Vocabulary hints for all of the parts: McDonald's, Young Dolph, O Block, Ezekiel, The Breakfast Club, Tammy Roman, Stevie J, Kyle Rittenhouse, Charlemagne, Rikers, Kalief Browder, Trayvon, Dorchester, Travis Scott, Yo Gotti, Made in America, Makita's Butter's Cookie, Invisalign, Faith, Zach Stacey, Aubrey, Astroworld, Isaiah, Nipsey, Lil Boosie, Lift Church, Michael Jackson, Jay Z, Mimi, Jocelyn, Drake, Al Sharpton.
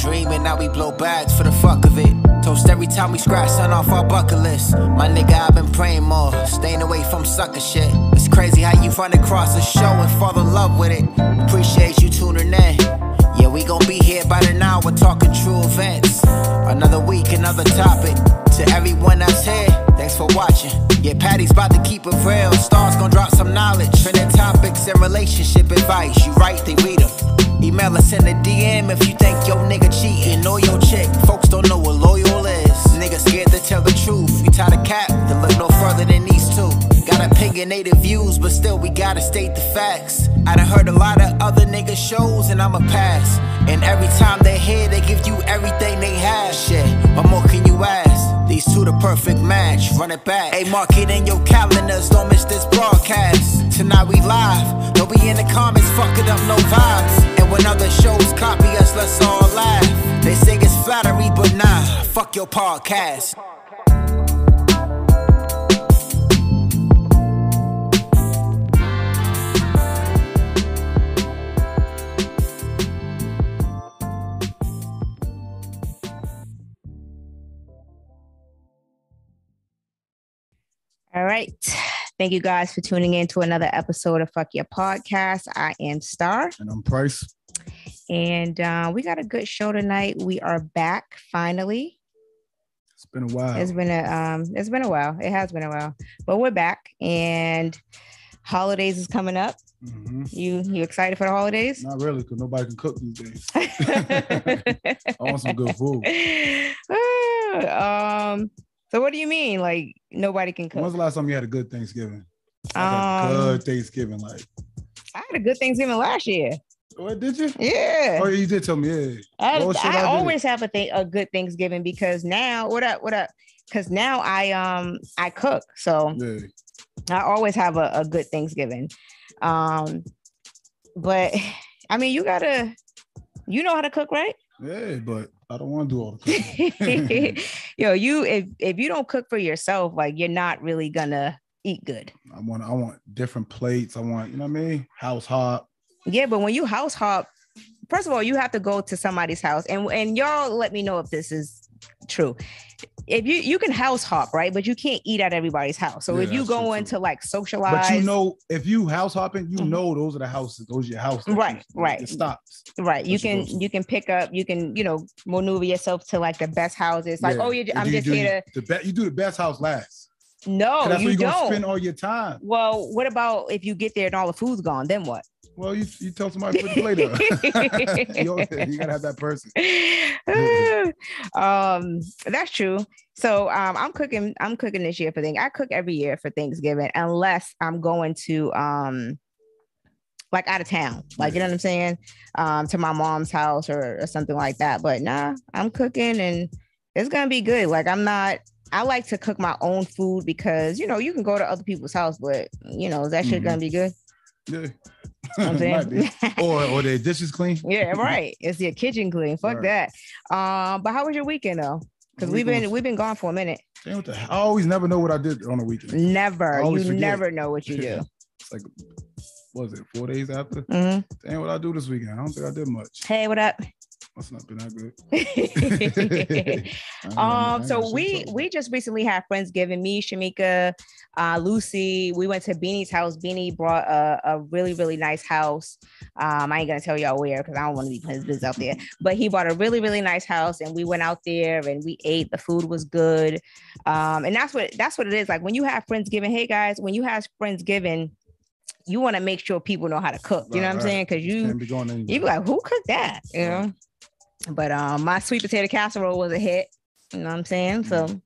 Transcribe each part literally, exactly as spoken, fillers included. dreaming, now we blow bags for the fuck of it. Toast every time we scratch, sun off our bucket list. My nigga, I've been praying more, staying away from sucker shit. It's crazy how you run across a show and fall in love with it. Appreciate you tuning in. Yeah, we gon' be here about an hour talking true events. Another week, another topic. To everyone that's here, thanks for watching. Yeah, Patty's about to keep it real. Stars gon' drop some knowledge. Trending topics and relationship advice. You right, they read them. Email us in the D M if you think your nigga cheating or your chick. Folks don't know what loyal is. Niggas scared to tell the truth. You tired of cap, then look no further than these two. Got opinionated views, but still we gotta state the facts. I done heard a lot of other nigga shows and I'ma pass. And every time they're here, they give you everything they have. Shit, what more can you ask? These two the perfect match, run it back. Hey, mark it in your calendars, don't miss this broadcast. Tonight we live, don't be in the comments, fucking up no vibes. And when other shows copy us, let's all laugh. They say it's flattery, but nah, fuck your podcast. All right. Thank you guys for tuning in to another episode of Fuck Your Podcast. I am Star. And I'm Price. And uh, we got a good show tonight. We are back finally. It's been a while. It's been a um, it's been a while. It has been a while. But we're back and holidays is coming up. Mm-hmm. You you excited for the holidays? Not really, because nobody can cook these days. I want some good food. um So what do you mean? Like nobody can cook? When was the last time you had a good Thanksgiving? Like um, a good Thanksgiving, like I had a good Thanksgiving last year. What did you? Yeah. Oh, you did tell me. Yeah. I, I, I always have a thing, a good Thanksgiving because now what up, what up? Because now I um I cook, so yeah. I always have a, a good Thanksgiving. Um, but I mean, you gotta, you know how to cook, right? Yeah, but I don't want to do all the cooking. Yo, you if if you don't cook for yourself, like you're not really gonna eat good. I want I want different plates. I want, you know what I mean? House hop. Yeah, but when you house hop, first of all, you have to go to somebody's house, and and y'all let me know if this is true. If you you can house hop, right? But you can't eat at everybody's house. So yeah, if you go into like socialize, but you know, if you house hopping, you know those are the houses, those are your houses. Right, right. It stops. Right. That's you can supposed. you can pick up, you can, you know, maneuver yourself to like the best houses. Like, yeah. oh, you, I'm you just do, here to the best. You do the best house last. No, that's you where you're don't gonna spend all your time. Well, what about if you get there and all the food's gone? Then what? Well, you, you tell somebody put the plate up. you, you gotta have that person. um, that's true. So um, I'm cooking. I'm cooking this year for thing. I cook every year for Thanksgiving, unless I'm going to um, like out of town, like you know what I'm saying, um, to my mom's house or, or something like that. But nah, I'm cooking and it's gonna be good. Like I'm not. I like to cook my own food because, you know, you can go to other people's house, but, you know, is that shit mm-hmm. gonna be good? Yeah. I'm saying. or, or their dishes clean? Yeah, right. It's your kitchen clean. Fuck right. that. Um, but how was your weekend, though? Because we've been we've been gone for a minute. Damn, what the hell? I always never know what I did on the weekend. Never. You forget. Never know what you do. It's like, what was it, four days after? Mm-hmm. Damn, what I do this weekend? I don't think I did much. Hey, what up? That's not been that good. um, so we we just recently had Friendsgiving. Me, Shamika, uh, Lucy. We went to Beanie's house. Beanie brought a, a really really nice house. Um, I ain't gonna tell y'all where because I don't want to be putting his business out there. But he bought a really really nice house, and we went out there and we ate. The food was good, um, and that's what that's what it is. Like when you have Friendsgiving, hey guys, when you have Friendsgiving. You want to make sure people know how to cook. You know right, what I'm right. saying? Because you be going you be like, who cooked that? You know. Right. But um, my sweet potato casserole was a hit. You know what I'm saying? So, all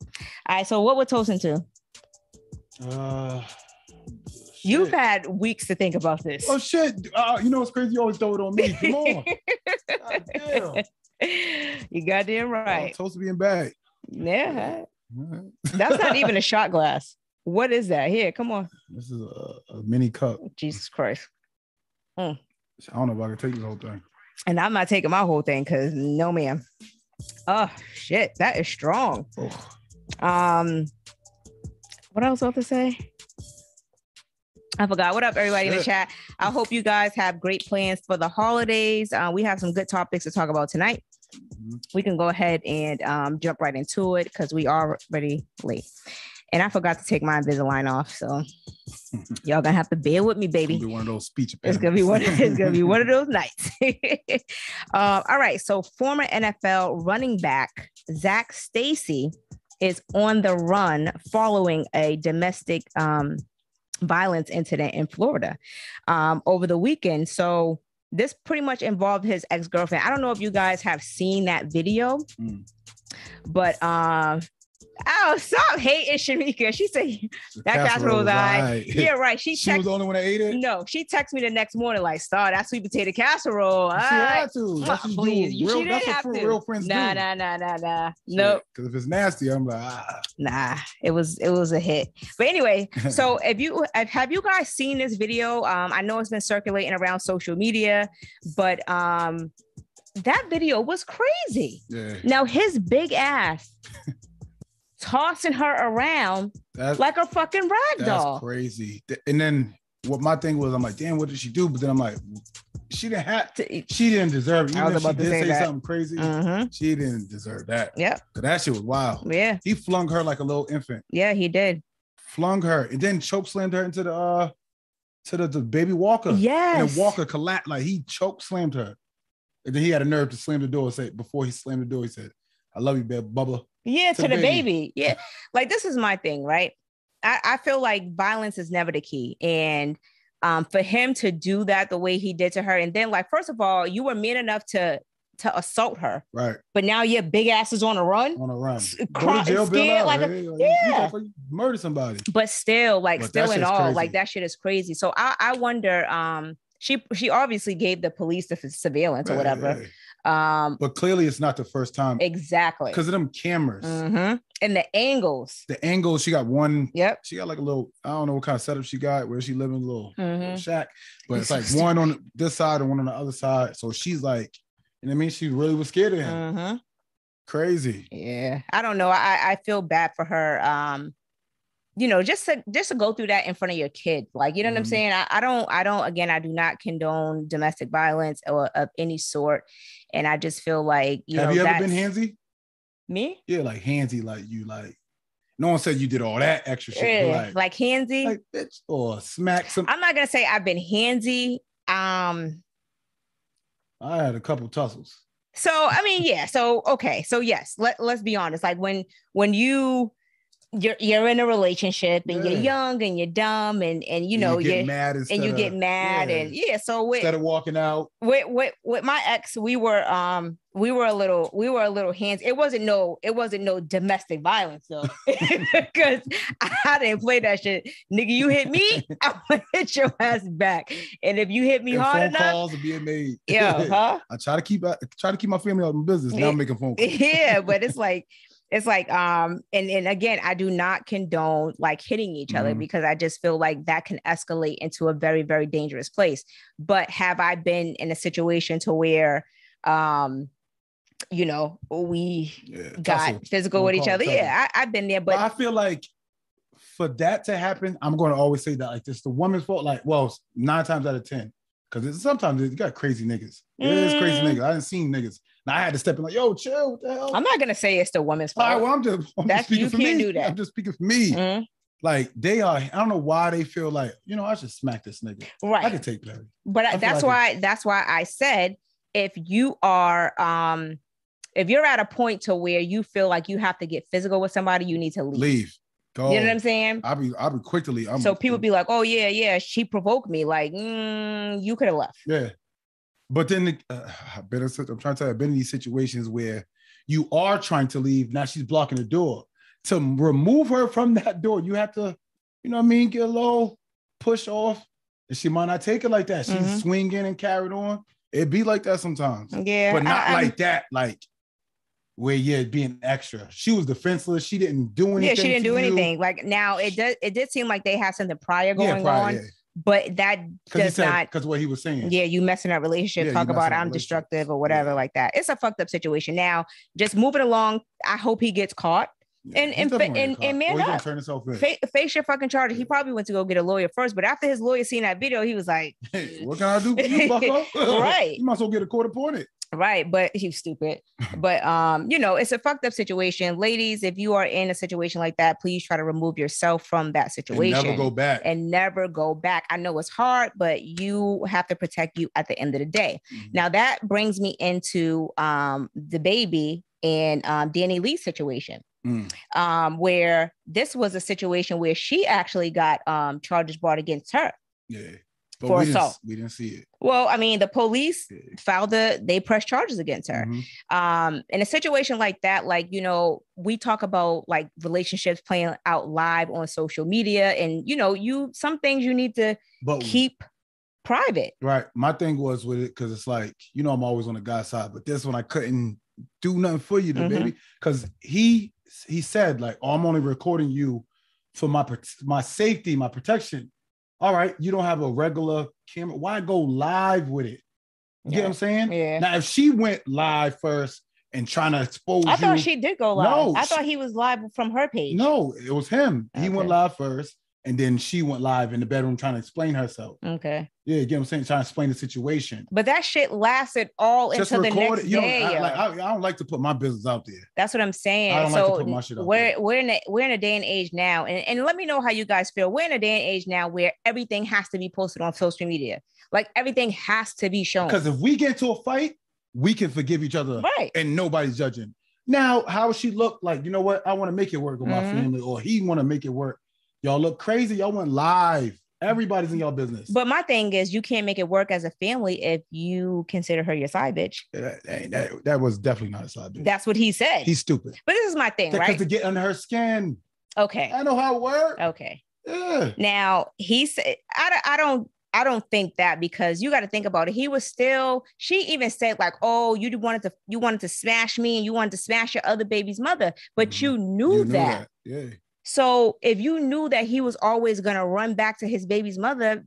right. So what we're toasting to? Uh, You've shit. had weeks to think about this. Oh shit! Uh, you know what's crazy? You always throw it on me. Come on. God damn. You goddamn right. Oh, toast being bad. Yeah. Right. That's not even a shot glass. What is that? Here, come on. This is a, a mini cup. Jesus Christ. Mm. I don't know if I can take this whole thing. And I'm not taking my whole thing because no, ma'am. Oh, shit. That is strong. Oh. Um, What else was I to say? I forgot. What up, everybody shit. in the chat? I hope you guys have great plans for the holidays. Uh, we have some good topics to talk about tonight. we can go ahead and um, jump right into it because we are already late. And I forgot to take my Invisalign off, so y'all gonna have to bear with me, baby. It's gonna be one of those speech it's gonna be one. Of, it's gonna be one of those nights. uh, all right. So former N F L running back Zach Stacey is on the run following a domestic um, violence incident in Florida um, over the weekend. So this pretty much involved his ex-girlfriend. I don't know if you guys have seen that video, mm. but. Um, Oh, stop hating Shamika. She said that casserole right. Yeah, right. She, she text- was the only one that ate it. No, she texted me the next morning like, "Star, that sweet potato casserole." She had to. That's what please, you real, she didn't have to. Real friends nah, do. nah, nah, nah, nah. Shit. Nope. Because if it's nasty, I'm like, ah. Nah, it was it was a hit. But anyway, so if you have you guys seen this video? Um, I know it's been circulating around social media, but um, that video was crazy. Yeah. Now his big ass. Tossing her around that's, like a fucking rag doll. That's crazy. And then what my thing was, I'm like, damn, what did she do? But then I'm like, she didn't have to, she didn't deserve it. Even I was if about she to did say, say something crazy. Mm-hmm. She didn't deserve that. Yeah. Because that shit was wild. Yeah. He flung her like a little infant. Yeah, he did. Flung her and then choke slammed her into the uh to the, the baby walker. Yes. And the walker collapsed. Like he choke slammed her. And then he had a nerve to slam the door and say, before he slammed the door, he said, "I love you, babe, Bubba." Yeah, to, to the baby. baby. Yeah. Like, this is my thing, right? I, I feel like violence is never the key. And um, for him to do that the way he did to her, and then, like, first of all, you were mean enough to to assault her. Right. But now your big ass is on a run. On a run. Cry, jail, scared, like a, hey, like, yeah. You, you murder somebody. But still, like, but still in all, crazy. Like, that shit is crazy. So I, I wonder, um, she, she obviously gave the police the surveillance right, or whatever. Right. Um, but clearly it's not the first time. Exactly. Because of them cameras. Mm-hmm. And the angles. The angles. She got one. Yep. She got like a little, I don't know what kind of setup she got, where she living in a little, mm-hmm. little shack. But it's like one on this side and one on the other side. So she's like, you know what I mean? She really was scared of him. Mm-hmm. Crazy. Yeah. I don't know. I, I feel bad for her. Um, you know, just to just to go through that in front of your kid. Like, you know mm-hmm. what I'm saying? I, I don't, I don't, again, I do not condone domestic violence or of any sort. And I just feel like, you have know, you ever been handsy? Me? Yeah, like handsy, like you, like no one said you did all that extra shit. Yeah. Like, like handsy, like bitch, or smack some. I'm not gonna say I've been handsy. Um, I had a couple tussles. So I mean, yeah. So okay, so yes, let let's be honest. Like when when you. You're you're in a relationship and yeah. you're young and you're dumb and and you know you get you're, mad and you of, get mad yeah. and yeah so with, instead of walking out with, with with my ex we were um we were a little we were a little hands it wasn't no it wasn't no domestic violence though because I didn't play that shit nigga you hit me I'm gonna hit your ass back and if you hit me and hard phone enough calls are being made yeah huh? I try to keep I try to keep my family out of my business now I'm making phone calls yeah but it's like. It's like, um, and, and again, I do not condone like hitting each other mm-hmm. because I just feel like that can escalate into a very, very dangerous place. But have I been in a situation to where, um, you know, we yeah, got tussle. Physical we'll with each other? Tussle. Yeah, I, I've been there. But-, but I feel like for that to happen, I'm going to always say that like this, the woman's fault. Like, well, nine times out of ten, because sometimes you got crazy niggas. Mm. It is crazy niggas. I didn't see niggas. Now I had to step in like, yo, chill, what the hell? I'm not going to say it's the woman's fault. All right, well, I'm just, I'm just speaking for me. You can't do that. I'm just speaking for me. Mm-hmm. Like, they are, I don't know why they feel like, you know, I should smack this nigga. Right. I could take that. But I that's like why, it. that's why I said, if you are, um, if you're at a point to where you feel like you have to get physical with somebody, you need to leave. Leave. Go. You know what I'm saying? I'll be, I'll be quick to leave. I'm, so people be like, oh yeah, yeah, she provoked me. Like, mm, you could have left. Yeah. But then the, uh, I've been, I'm trying to tell you, I've been in these situations where you are trying to leave. Now she's blocking the door. To remove her from that door, you have to, you know what I mean, get a little push off. And she might not take it like that. She's mm-hmm. swinging and carried on. It'd be like that sometimes. Yeah. But not I, like I, that, like where you're being extra. She was defenseless. She didn't do anything. Yeah, she didn't do anything. You. Like now it does. It did seem like they had something prior going yeah, prior, on. Yeah. But that does said, not because what he was saying. Yeah, you messing up relationship. Yeah, talk about I'm destructive or whatever yeah. like that. It's a fucked up situation. Now, just moving along. I hope he gets caught yeah, and and and, and, and man up. Turn himself in. Fa- face your fucking charges. Yeah. He probably went to go get a lawyer first, but after his lawyer seen that video, he was like, hey, "What can I do for you, bucko?" Right. You might as well get a court appointed. Right. But he was stupid. But, um, you know, it's a fucked up situation. Ladies, if you are in a situation like that, please try to remove yourself from that situation. And never go back. And never go back. I know it's hard, but you have to protect you at the end of the day. Mm-hmm. Now, that brings me into um, the baby and um, Danny Lee's situation. Mm. Um, where this was a situation where she actually got um, charges brought against her. Yeah. But for we assault. Didn't, we didn't see it. Well, I mean, the police yeah. filed the, they pressed charges against her. Mm-hmm. Um, in a situation like that, like, you know, we talk about like relationships playing out live on social media and, you know, you, some things you need to but, keep private. Right. My thing was with it, cause it's like, you know, I'm always on the guy's side, but this one I couldn't do nothing for you, mm-hmm. baby. Cause he, he said like, oh, I'm only recording you for my, my safety, my protection. All right, you don't have a regular camera. Why go live with it? You yeah. get what I'm saying? Yeah. Now, if she went live first and trying to expose I you, thought she did go live. No, I she, thought he was live from her page. No, it was him. Okay. He went live first, and then she went live in the bedroom trying to explain herself. Okay. Yeah, you get what I'm saying? Trying to explain the situation. But that shit lasted all just until the next you day. I, like, I, I don't like to put my business out there. That's what I'm saying. I don't so like to put my shit out we're, there. We're in, a, we're in a day and age now. And, and let me know how you guys feel. We're in a day and age now where everything has to be posted on social media. Like, everything has to be shown. Because if we get to a fight, we can forgive each other. Right. And nobody's judging. Now, how she looked like, you know what? I want to make it work with mm-hmm. my family. Or he want to make it work. Y'all look crazy. Y'all went live. Everybody's in your business. But my thing is, you can't make it work as a family if you consider her your side bitch. That, that, that was definitely not a side bitch. That's what he said. He's stupid. But this is my thing, right? Because to get under her skin. Okay. I know how it works. Okay. Yeah. Now, he said, I, I don't... I don't think that, because you got to think about it. He was still, she even said like, oh, you wanted to, you wanted to smash me and you wanted to smash your other baby's mother, but mm-hmm. you, knew you knew that. that. Yeah. So if you knew that he was always going to run back to his baby's mother,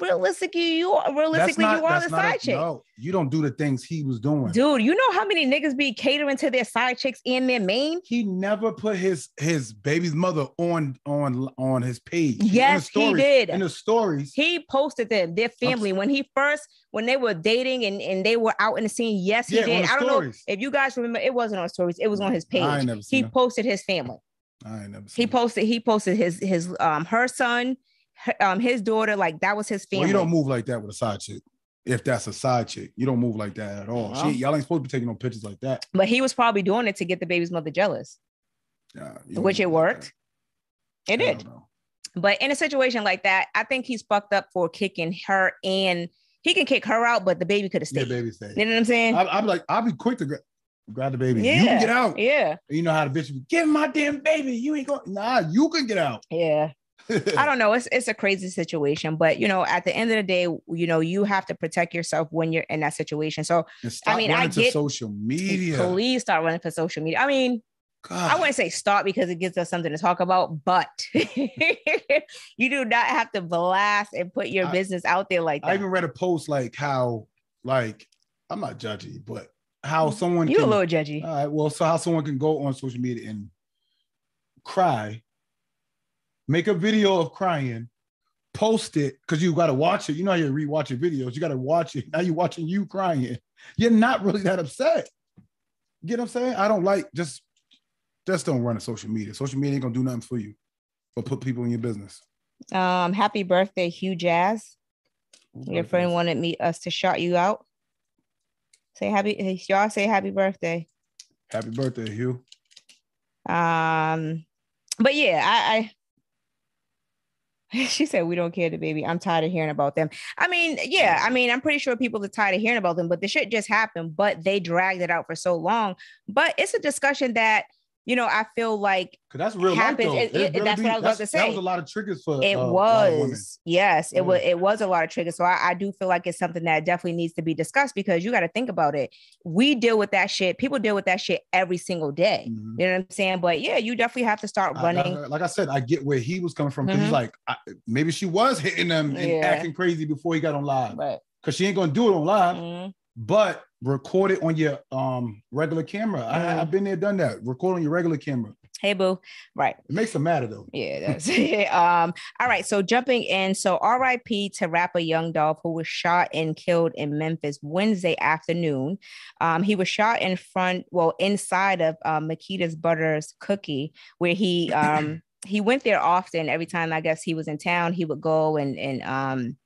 realistically, you realistically not, you are the side a, chick. No, you don't do the things he was doing. Dude, you know how many niggas be catering to their side chicks in their main? He never put his his baby's mother on on, on his page. Yes, he did. In the stories. He posted them, their family. I'm, when he first, when they were dating and, and they were out in the scene, yes, he yeah, did. I don't stories. know if you guys remember, it wasn't on stories. It was on his page. I ain't never seen he them. posted his family. I ain't never seen he posted. That. He posted his his um her son, her, um his daughter. Like, that was his family. Well, you don't move like that with a side chick. If that's a side chick, you don't move like that at all. Wow. She, y'all ain't supposed to be taking no pictures like that. But he was probably doing it to get the baby's mother jealous. Yeah, which it worked. Like it I did. But in a situation like that, I think he's fucked up for kicking her, and he can kick her out, but the baby could have stayed. Yeah, baby stayed. You know what I'm saying? I, I'm like, I'll be quick to. Gra- Grab the baby. Yeah. You can get out. Yeah. You know how the bitch would, give my damn baby. You ain't going. Nah, you can get out. Yeah. I don't know. It's it's a crazy situation. But, you know, at the end of the day, you know, you have to protect yourself when you're in that situation. So, I mean, I get social media. Please start running for social media. I mean, God. I wouldn't say start because it gives us something to talk about, but you do not have to blast and put your I, business out there like that. I even read a post like how, like, I'm not judgy, but how someone you can, a little judgy. All right, well, so how someone can go on social media and cry, make a video of crying, post it, because you got to watch it. You know how you rewatch your videos. You got to watch it. Now you're watching you crying. You're not really that upset. You get what I'm saying? I don't like, just, just don't run a social media. Social media ain't gonna do nothing for you, but put people in your business. Um, happy birthday, Hugh Jazz. Your birthday. Friend wanted me us to shout you out. Say happy, y'all say happy birthday. Happy birthday, Hugh. Um, but yeah, I, I she said we don't care the baby. I'm tired of hearing about them. I mean, yeah, I mean, I'm pretty sure people are tired of hearing about them, but the shit just happened, but they dragged it out for so long. But it's a discussion that, you know, I feel like that's real life, though. It, it, it, really that's be, what I was about to say. That was a lot of triggers for it uh, was yes, it yeah. was it was a lot of triggers. So I, I do feel like it's something that definitely needs to be discussed, because you got to think about it. We deal with that shit. People deal with that shit every single day. Mm-hmm. You know what I'm saying? But yeah, you definitely have to start running. I, I, like I said, I get where he was coming from, because mm-hmm. he's like, I, maybe she was hitting him and yeah. acting crazy before he got on live, because right. she ain't gonna do it on live, mm-hmm. but record it on your um regular camera. Mm-hmm. I, I've been there, done that. Record on your regular camera. Hey, boo. Right. It makes them matter, though. Yeah. That's it. Um, all right. So jumping in. So R I P to rapper Young Dolph, who was shot and killed in Memphis Wednesday afternoon. Um, he was shot in front, well, inside of uh, Makita's Butter's Cookie, where he um, he went there often. Every time, I guess, he was in town, he would go and and um,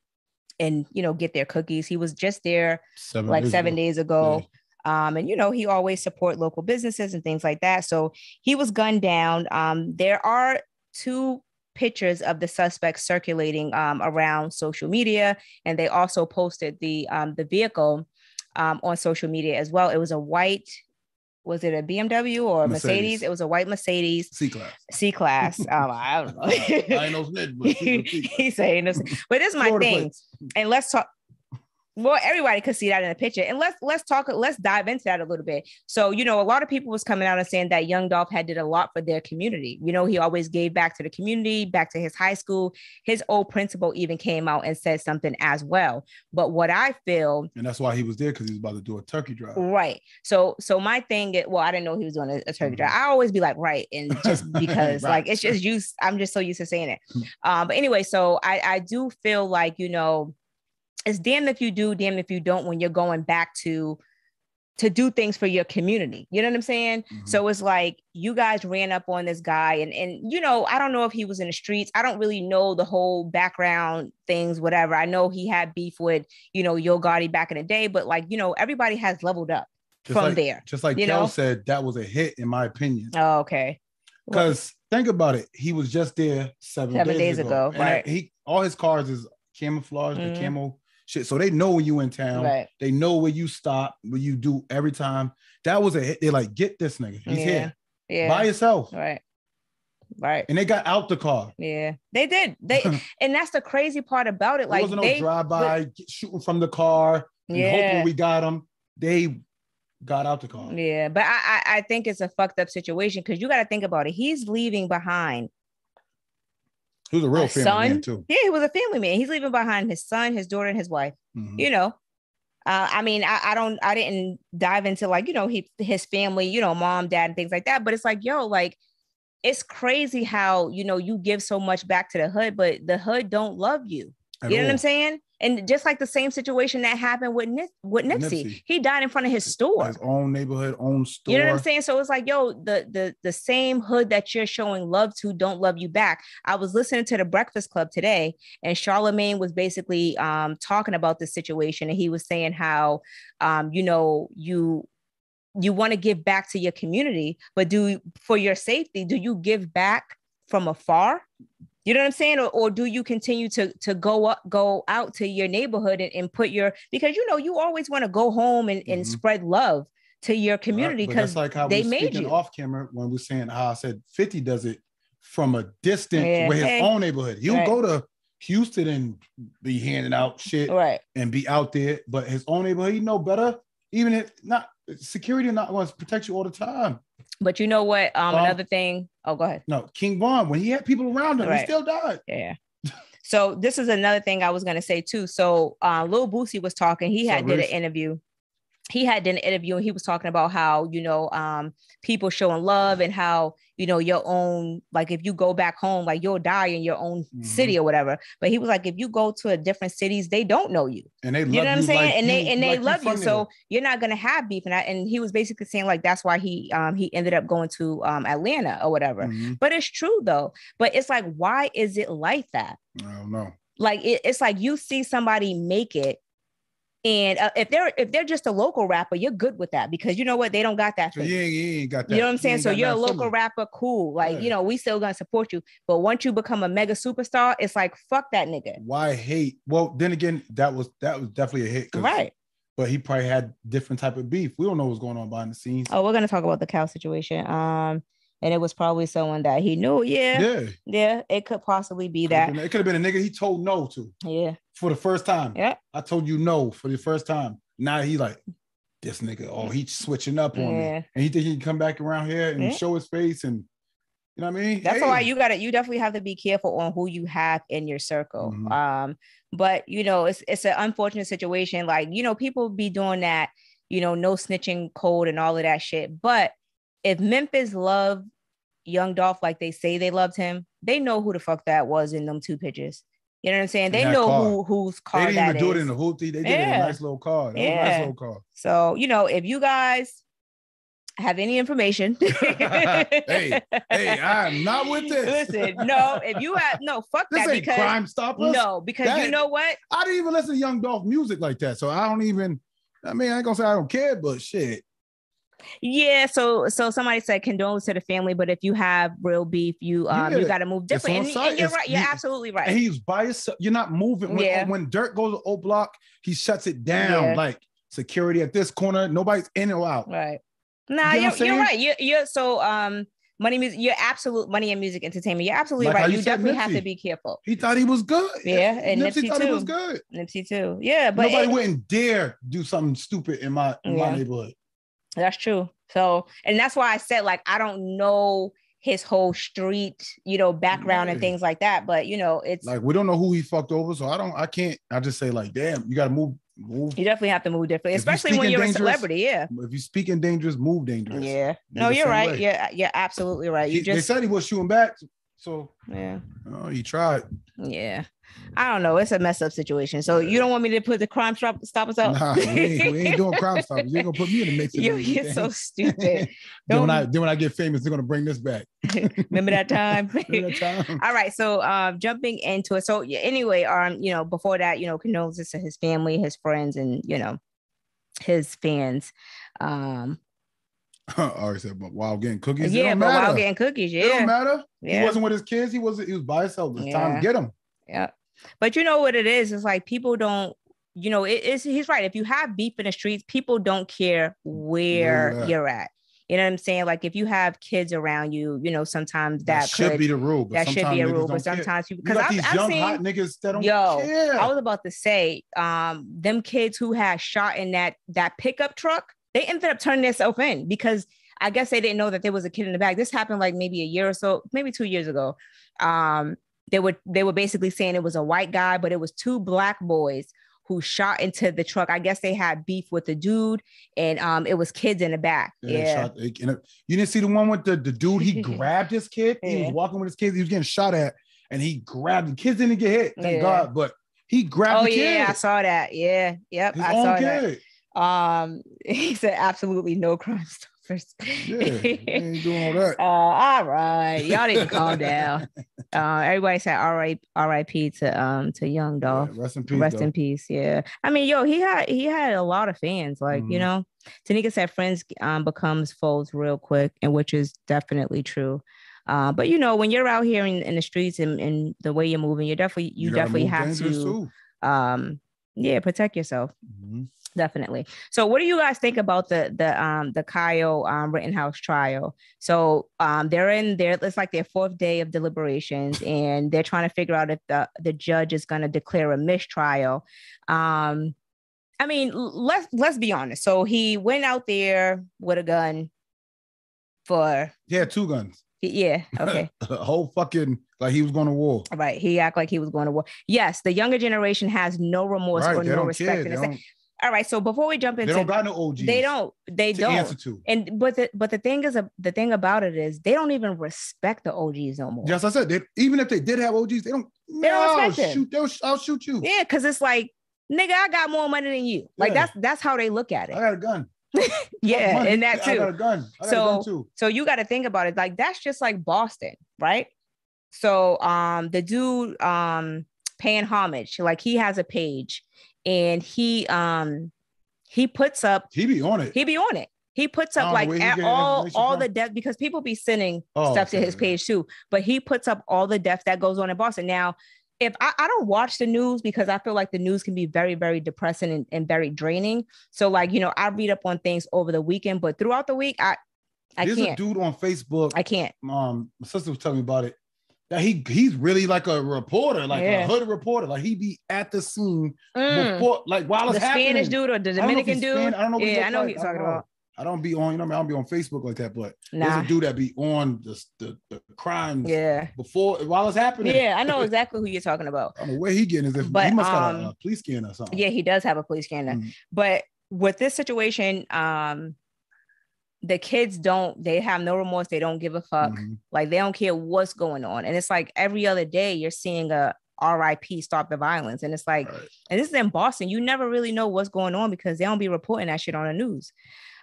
and, you know, get their cookies. He was just there seven like days seven ago. days ago. Yeah. Um, and, you know, he always support local businesses and things like that. So he was gunned down. Um, there are two pictures of the suspect circulating um, around social media. And they also posted the um, the vehicle um, on social media as well. It was a white, was it a B M W or a Mercedes? Mercedes? It was a white Mercedes. C-Class. C-Class. um, I don't know. I ain't no Smith, but he's saying this. But this is my Florida thing. Place. And let's talk. Well, everybody could see that in the picture. And let's let's talk, let's dive into that a little bit. So, you know, a lot of people was coming out and saying that Young Dolph had did a lot for their community. You know, he always gave back to the community, back to his high school. His old principal even came out and said something as well. But what I feel... And that's why he was there, because he was about to do a turkey drive. Right. So so my thing, well, I didn't know he was doing a, a turkey mm-hmm. drive. I always be like, right. And just because right. like, it's just used, I'm just so used to saying it. um, but anyway, so I, I do feel like, you know, it's damn if you do, damn if you don't when you're going back to to do things for your community. You know what I'm saying? Mm-hmm. So it's like you guys ran up on this guy and, and, you know, I don't know if he was in the streets. I don't really know the whole background things, whatever. I know he had beef with, you know, Yo Gotti back in the day. But like, you know, everybody has leveled up just from like, there. Just like Kel said, that was a hit, in my opinion. Oh, okay. Because well, think about it. He was just there seven, seven days, days ago. ago right. He, all his cars is camouflage, mm-hmm. the camo. Shit, so they know when you in town. Right. They know where you stop, what you do every time. That was a hit. They're like, get this nigga. He's yeah. here. Yeah. By yourself. Right. Right. And they got out the car. Yeah. They did. They and that's the crazy part about it. There like wasn't they, no drive-by but, shooting from the car. Yeah. Hopefully we got them. They got out the car. Yeah. But I I, I think it's a fucked up situation because you got to think about it. He's leaving behind. He was a real a family son? man, too. Yeah, he was a family man. He's leaving behind his son, his daughter, and his wife. Mm-hmm. You know, uh, I mean, I, I don't, I didn't dive into like, you know, he, his family, you know, mom, dad, and things like that. But it's like, yo, like, it's crazy how, you know, you give so much back to the hood, but the hood don't love you. At you know all. What I'm saying? And just like the same situation that happened with, Nip- with Nipsey. Nipsey, he died in front of his store. His own neighborhood, own store. You know what I'm saying? So it's like, yo, the the the same hood that you're showing love to don't love you back. I was listening to The Breakfast Club today, and Charlemagne was basically um, talking about this situation, and he was saying how, um, you know, you you want to give back to your community, but do for your safety, do you give back from afar? You know what I'm saying? Or, or do you continue to, to go up, go out to your neighborhood and, and put your, because, you know, you always want to go home and, and mm-hmm. spread love to your community because right, like they made you off camera when we're saying how I said fifty does it from a distance yeah. with his hey. own neighborhood. He'll right. go to Houston and be handing out shit right. and be out there, but his own neighborhood, you know better, even if not security, not going to protect you all the time. But you know what? Um, um, another thing. Oh, go ahead. No, King Von, when he had people around him, right. he still died. Yeah. So this is another thing I was going to say, too. So uh, Lil Boosie was talking. He had so did an interview. He had did an interview and he was talking about how, you know, um, people showing love and how, you know, your own, like if you go back home, like you'll die in your own mm-hmm. city or whatever. But he was like, if you go to a different cities, they don't know you. And they love you. You know what I'm saying? Like and they, you, and they like love you. you. So you're not going to have beef. And I, and he was basically saying like, that's why he, um, he ended up going to um, Atlanta or whatever. Mm-hmm. But it's true though. But it's like, why is it like that? I don't know. Like, it, it's like you see somebody make it. And uh, if they're if they're just a local rapper, you're good with that because you know what? They don't got that. Yeah, yeah, you ain't got that. You know what I'm saying? You so you're a local summer. rapper. Cool. Like, yeah. you know, we still going to support you. But once you become a mega superstar, it's like, fuck that nigga. Why hate? Well, then again, that was that was definitely a hit. Right. But he probably had different type of beef. We don't know what's going on behind the scenes. Oh, we're going to talk about the Kyle situation. Um, And it was probably someone that he knew. Yeah. Yeah. Yeah. It could possibly be that. It could have been a nigga he told no to. Yeah. For the first time. Yeah. I told you no for the first time. Now he like, this nigga, oh, he's switching up on yeah. me. And he think he can come back around here and yeah. show his face and, you know what I mean? That's hey. why you got to, you definitely have to be careful on who you have in your circle. Mm-hmm. Um, But, you know, it's it's an unfortunate situation. Like, you know, people be doing that, you know, no snitching code and all of that shit. But if Memphis love Young Dolph like they say they loved him, they know who the fuck that was in them two pictures. You know what I'm saying? They know car. who whose car that is. They didn't even do is. it in the whole thing. They did yeah. it in a nice little car. That yeah. was a nice little car. So, you know, if you guys have any information. hey, hey, I'm not with this. Listen, no, if you have, no, fuck this that. This ain't because, Crime Stoppers. No, because that, you know what? I didn't even listen to Young Dolph music like that. So I don't even, I mean, I ain't gonna say I don't care, but shit. Yeah, so so somebody said condolences to the family, but if you have real beef, you um yeah, you got to move different. And, and you're right, you're he, absolutely right. And he's by himself. You're not moving. When, yeah. when Dirk goes to O Block, he shuts it down. Yeah. Like security at this corner, nobody's in or out. Right. Nah, you know you're, you're right. You're, you're so um money music. You're absolute money and music entertainment. You're absolutely like right. You, you definitely Nipsey. have to be careful. He thought he was good. Yeah, and Nipsey, Nipsey thought too. he was good. Nipsey too. Yeah, but nobody it, wouldn't dare do something stupid in my in yeah. my neighborhood. That's true. So, and that's why I said, like, I don't know his whole street, you know, background yeah. and things like that. But, you know, it's like, we don't know who he fucked over. So I don't, I can't, I just say like, damn, you got to move, move. You definitely have to move differently, if especially you're when you're a celebrity. Yeah. If you're speaking dangerous, move dangerous. Yeah. No, you're right. Way. Yeah. You're absolutely right. You he, just They said he was shooting back. So yeah, oh, he tried. Yeah. I don't know. It's a messed up situation. So you don't want me to put the Crime Stoppers out? Nah, we ain't, we ain't doing Crime Stoppers. You're going to put me in the mix. You, you're things. so stupid. then, when I, then when I get famous, they're going to bring this back. Remember that time? Remember that time? All right. So um, jumping into it. So yeah, anyway, um, you know, before that, you know, condolences to his family, his friends, and, you know, his fans. Um, I already said, but while getting cookies, yeah, but matter. while getting cookies, yeah. It don't matter. Yeah. He wasn't with his kids. He, wasn't, he was by himself. It's yeah. time to get him. Yeah. But you know what it is? It's like people don't, you know, it, it's, he's right. If you have beef in the streets, people don't care where yeah. you're at. You know what I'm saying? Like if you have kids around you, you know, sometimes that, that should could, be the rule. But that should be a rule. But sometimes people, because I've, these I've young, seen hot niggas that don't yo, care. I was about to say, um, them kids who had shot in that that pickup truck, they ended up turning themselves in because I guess they didn't know that there was a kid in the back. This happened like maybe a year or so, maybe two years ago. Um, They were they were basically saying it was a white guy, but it was two black boys who shot into the truck. I guess they had beef with the dude, and um, it was kids in the back. Yeah, yeah. Shot, they, and it, you didn't see the one with the, the dude. He grabbed his kid. He yeah. was walking with his kids. He was getting shot at, and he grabbed the kids. Didn't get hit, thank yeah. God. But he grabbed. Oh the yeah, kid. I saw that. Yeah, yep, his I own saw kid. that. Um, he said absolutely no Crime Stoppers. Yeah, ain't doing all that. Uh, all right, y'all need to calm down. Uh, everybody said R I P to um to Young Dolph. Yeah, rest in peace. Rest though. in peace. Yeah, I mean, yo, he had he had a lot of fans. Like mm-hmm. you know, Tanika said friends um becomes foes real quick, and which is definitely true. Uh, but you know, when you're out here in, in the streets and, and the way you're moving, you're definitely you, you definitely have to too. um yeah protect yourself. Mm-hmm. Definitely. So what do you guys think about the the um the Kyle um, Rittenhouse trial? So um they're in there, it's like their fourth day of deliberations, and they're trying to figure out if the, the judge is going to declare a mistrial. Um, I mean, let's let's be honest. So he went out there with a gun for yeah, two guns. Yeah. Okay. The whole fucking like he was going to war. Right. He act like he was going to war. Yes, the younger generation has no remorse right, or no respect. All right, so before we jump into, they don't got no O Gs. They don't. They to don't. Answer to. And but the but the thing is, the thing about it is, they don't even respect the O Gs no more. Yes, I said they, even if they did have O Gs, they don't. They don't no, respect shoot, them. I'll shoot you. Yeah, because it's like, nigga, I got more money than you. Like yeah. that's that's how they look at it. I got a gun. yeah, and that too. I got a gun. I got so a gun too. So you got to think about it. Like that's just like Boston, right? So um, the dude um paying homage, like he has a page. And he um he puts up he be on it he be on it he puts up like at all all from. the death, because people be sending oh, stuff okay. to his page too, but he puts up all the death that goes on in Boston. Now if I, I don't watch the news, because I feel like the news can be very very depressing and, and very draining, so like you know I read up on things over the weekend, but throughout the week I I There's can't. There's a dude on Facebook I can't um my sister was telling me about it, that he he's really like a reporter, like yeah. a hood reporter. Like he be at the scene mm. before, like while it's the happening. The Spanish dude or the Dominican dude. Span, I don't know. Yeah, I know like. Who you're talking about. I don't be on, you know, I don't be on Facebook like that. But nah. There's a dude that be on the the, the crimes. Yeah. Before while it's happening. Yeah, I know exactly who you're talking about. I don't know where he getting his information. But, he must um, have a, a police scanner or something. Yeah, he does have a police scanner. Mm. But with this situation, um, the kids don't, they have no remorse. They don't give a fuck. Mm-hmm. Like, they don't care what's going on. And it's like every other day you're seeing a R I P stop the violence. And it's like, right. and this is in Boston. You never really know what's going on because they don't be reporting that shit on the news.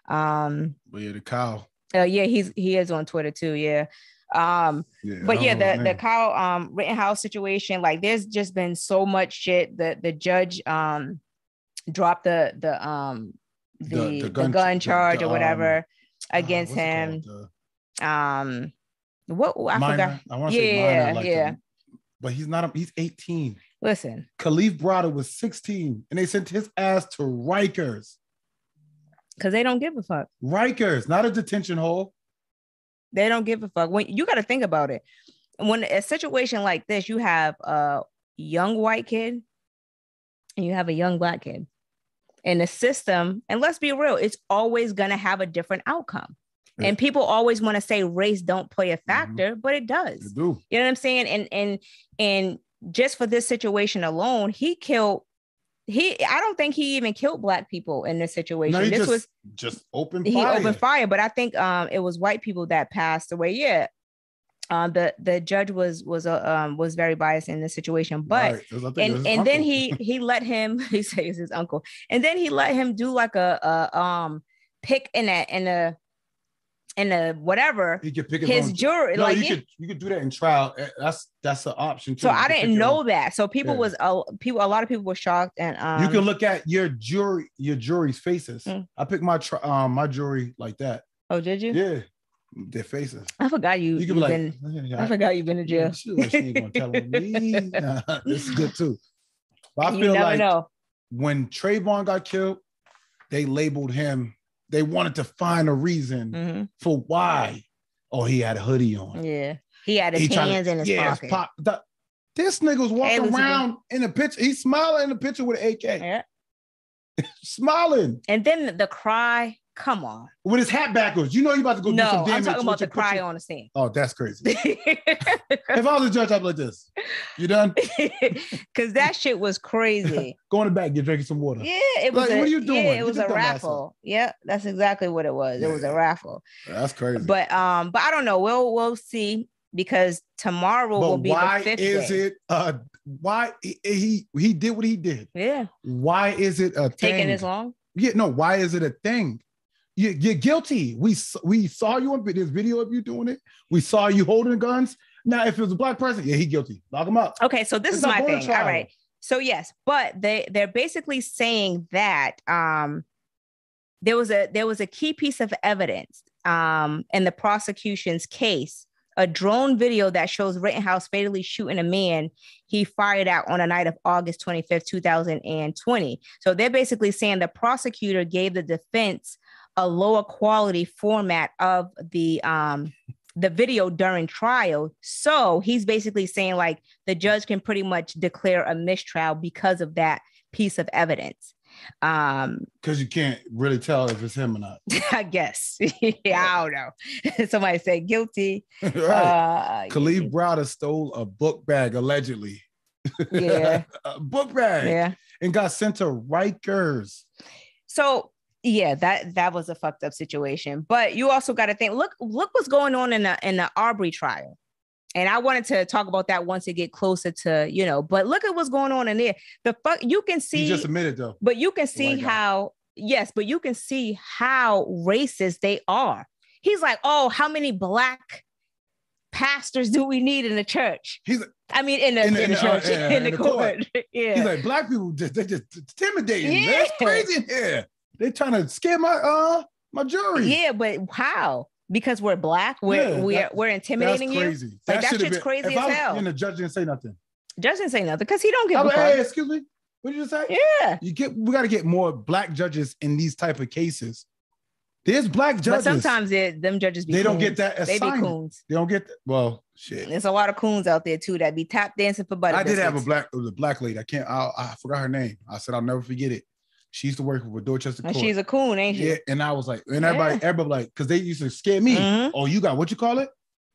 Um, well, yeah, the Kyle. Uh, yeah, he's, he is on Twitter too. Yeah. Um, yeah, but yeah, the, the Kyle um, Rittenhouse situation, like there's just been so much shit that the judge um, dropped the, the, um, the, the, the, gun, the gun charge the, the, or whatever. Um, against uh, him the, um what I minor, forgot I want to yeah, say minor, like yeah a, but he's not a, he's eighteen. Listen, Kalief Browder was sixteen and they sent his ass to Rikers because they don't give a fuck. Rikers, not a detention hole. They don't give a fuck. When you got to think about it, when a situation like this, you have a young white kid and you have a young black kid in the system, and let's be real, it's always going to have a different outcome. Yes. And people always want to say race don't play a factor, mm-hmm. but it does. It do. You know what I'm saying? And and and just for this situation alone, he killed. He, I don't think he even killed black people in this situation. No, he this just, was just open. He fire. opened fire, but I think um it was white people that passed away. Yeah. Um, the the judge was was uh, um was very biased in this situation, but right. and, and then he he let him he says his uncle, and then he let him do like a, a um pick in a in a in a whatever he could pick his, his jury. No, like you yeah. could you could do that in trial. That's that's an option. Too. So you I didn't know that. So people yeah. was uh, people a lot of people were shocked, and um, you can look at your jury your jury's faces. Mm. I picked my tri- um my jury like that. Oh, did you? Yeah. Their faces. I forgot you. You could be like, been, I forgot you've been to jail. She ain't gonna tell me. Nah, this is good too. But I you feel never like know. When Trayvon got killed, they labeled him. They wanted to find a reason mm-hmm. for why. Oh, he had a hoodie on. Yeah, he had his he hands to, in his yeah, pocket. Pop, the, this nigga was walking hey, around in the picture. He's smiling in the picture with an A K. Yeah. Smiling. And then the cry. Come on. With his hat backwards. You know you're about to go no, do some damage. I'm talking about the cry on the scene. Oh, that's crazy. If I was a judge, I'd be like this. You done? Because that shit was crazy. Go in the back, get drinking some water. Yeah, it was like, a, what are you doing? Yeah, it you was a raffle. Yeah, that's exactly what it was. Yeah. It was a raffle. That's crazy. But um, but I don't know. We'll we'll see because tomorrow but will be why the fifth is day. It uh why he, he he did what he did. Yeah. Why is it a thing? Taking this long? Yeah, no, why is it a thing? You're guilty. We we saw you on this video of you doing it. We saw you holding guns. Now, if it was a black person, yeah, he guilty. Lock him up. Okay, so this it's is my thing. All right. So yes, but they they're basically saying that um, there was a there was a key piece of evidence um, in the prosecution's case, a drone video that shows Rittenhouse fatally shooting a man he fired at on the night of August twenty-fifth, two thousand twenty. So they're basically saying the prosecutor gave the defense a lower quality format of the um the video during trial. So he's basically saying like the judge can pretty much declare a mistrial because of that piece of evidence. Um, because you can't really tell if it's him or not. I guess. Yeah, I don't know. Somebody said guilty. Right. Uh, Kalief Browder stole a book bag allegedly. Yeah, a book bag. Yeah, and got sent to Rikers. So. Yeah, that that was a fucked up situation. But you also got to think, look, look what's going on in the in the Aubrey trial. And I wanted to talk about that once it get closer to, you know, but look at what's going on in there. The fuck you can see you just admitted though. But you can see how, yes, but you can see how racist they are. He's like, oh, how many black pastors do we need in the church? He's like, I mean, in the in the, in the, the, uh, church, yeah, in the, in the court. court. Yeah. He's like, black people just they just intimidating. Yeah. That's crazy in here. They're trying to scare my uh my jury. Yeah, but how? Because we're black, we're yeah, we're we're intimidating that's crazy. You. That like that shit's been, crazy if as I was, hell. And the judge didn't say nothing. Judge didn't say nothing because he don't give I'm a like, fuck. Hey, excuse me. What did you say? Yeah. You get we gotta get more black judges in these type of cases. There's black judges. But sometimes it, them judges be they coons. Don't get that assignment. They be coons. They don't get that. Well, shit. There's a lot of coons out there too that be tap dancing for butter. I did have a black it was a black lady. I can't I, I forgot her name. I said I'll never forget it. She used to work with Dorchester. And court. She's a coon, ain't she? Yeah, and I was like, and everybody, yeah. everybody like, because they used to scare me. Mm-hmm. Oh, you got what you call it?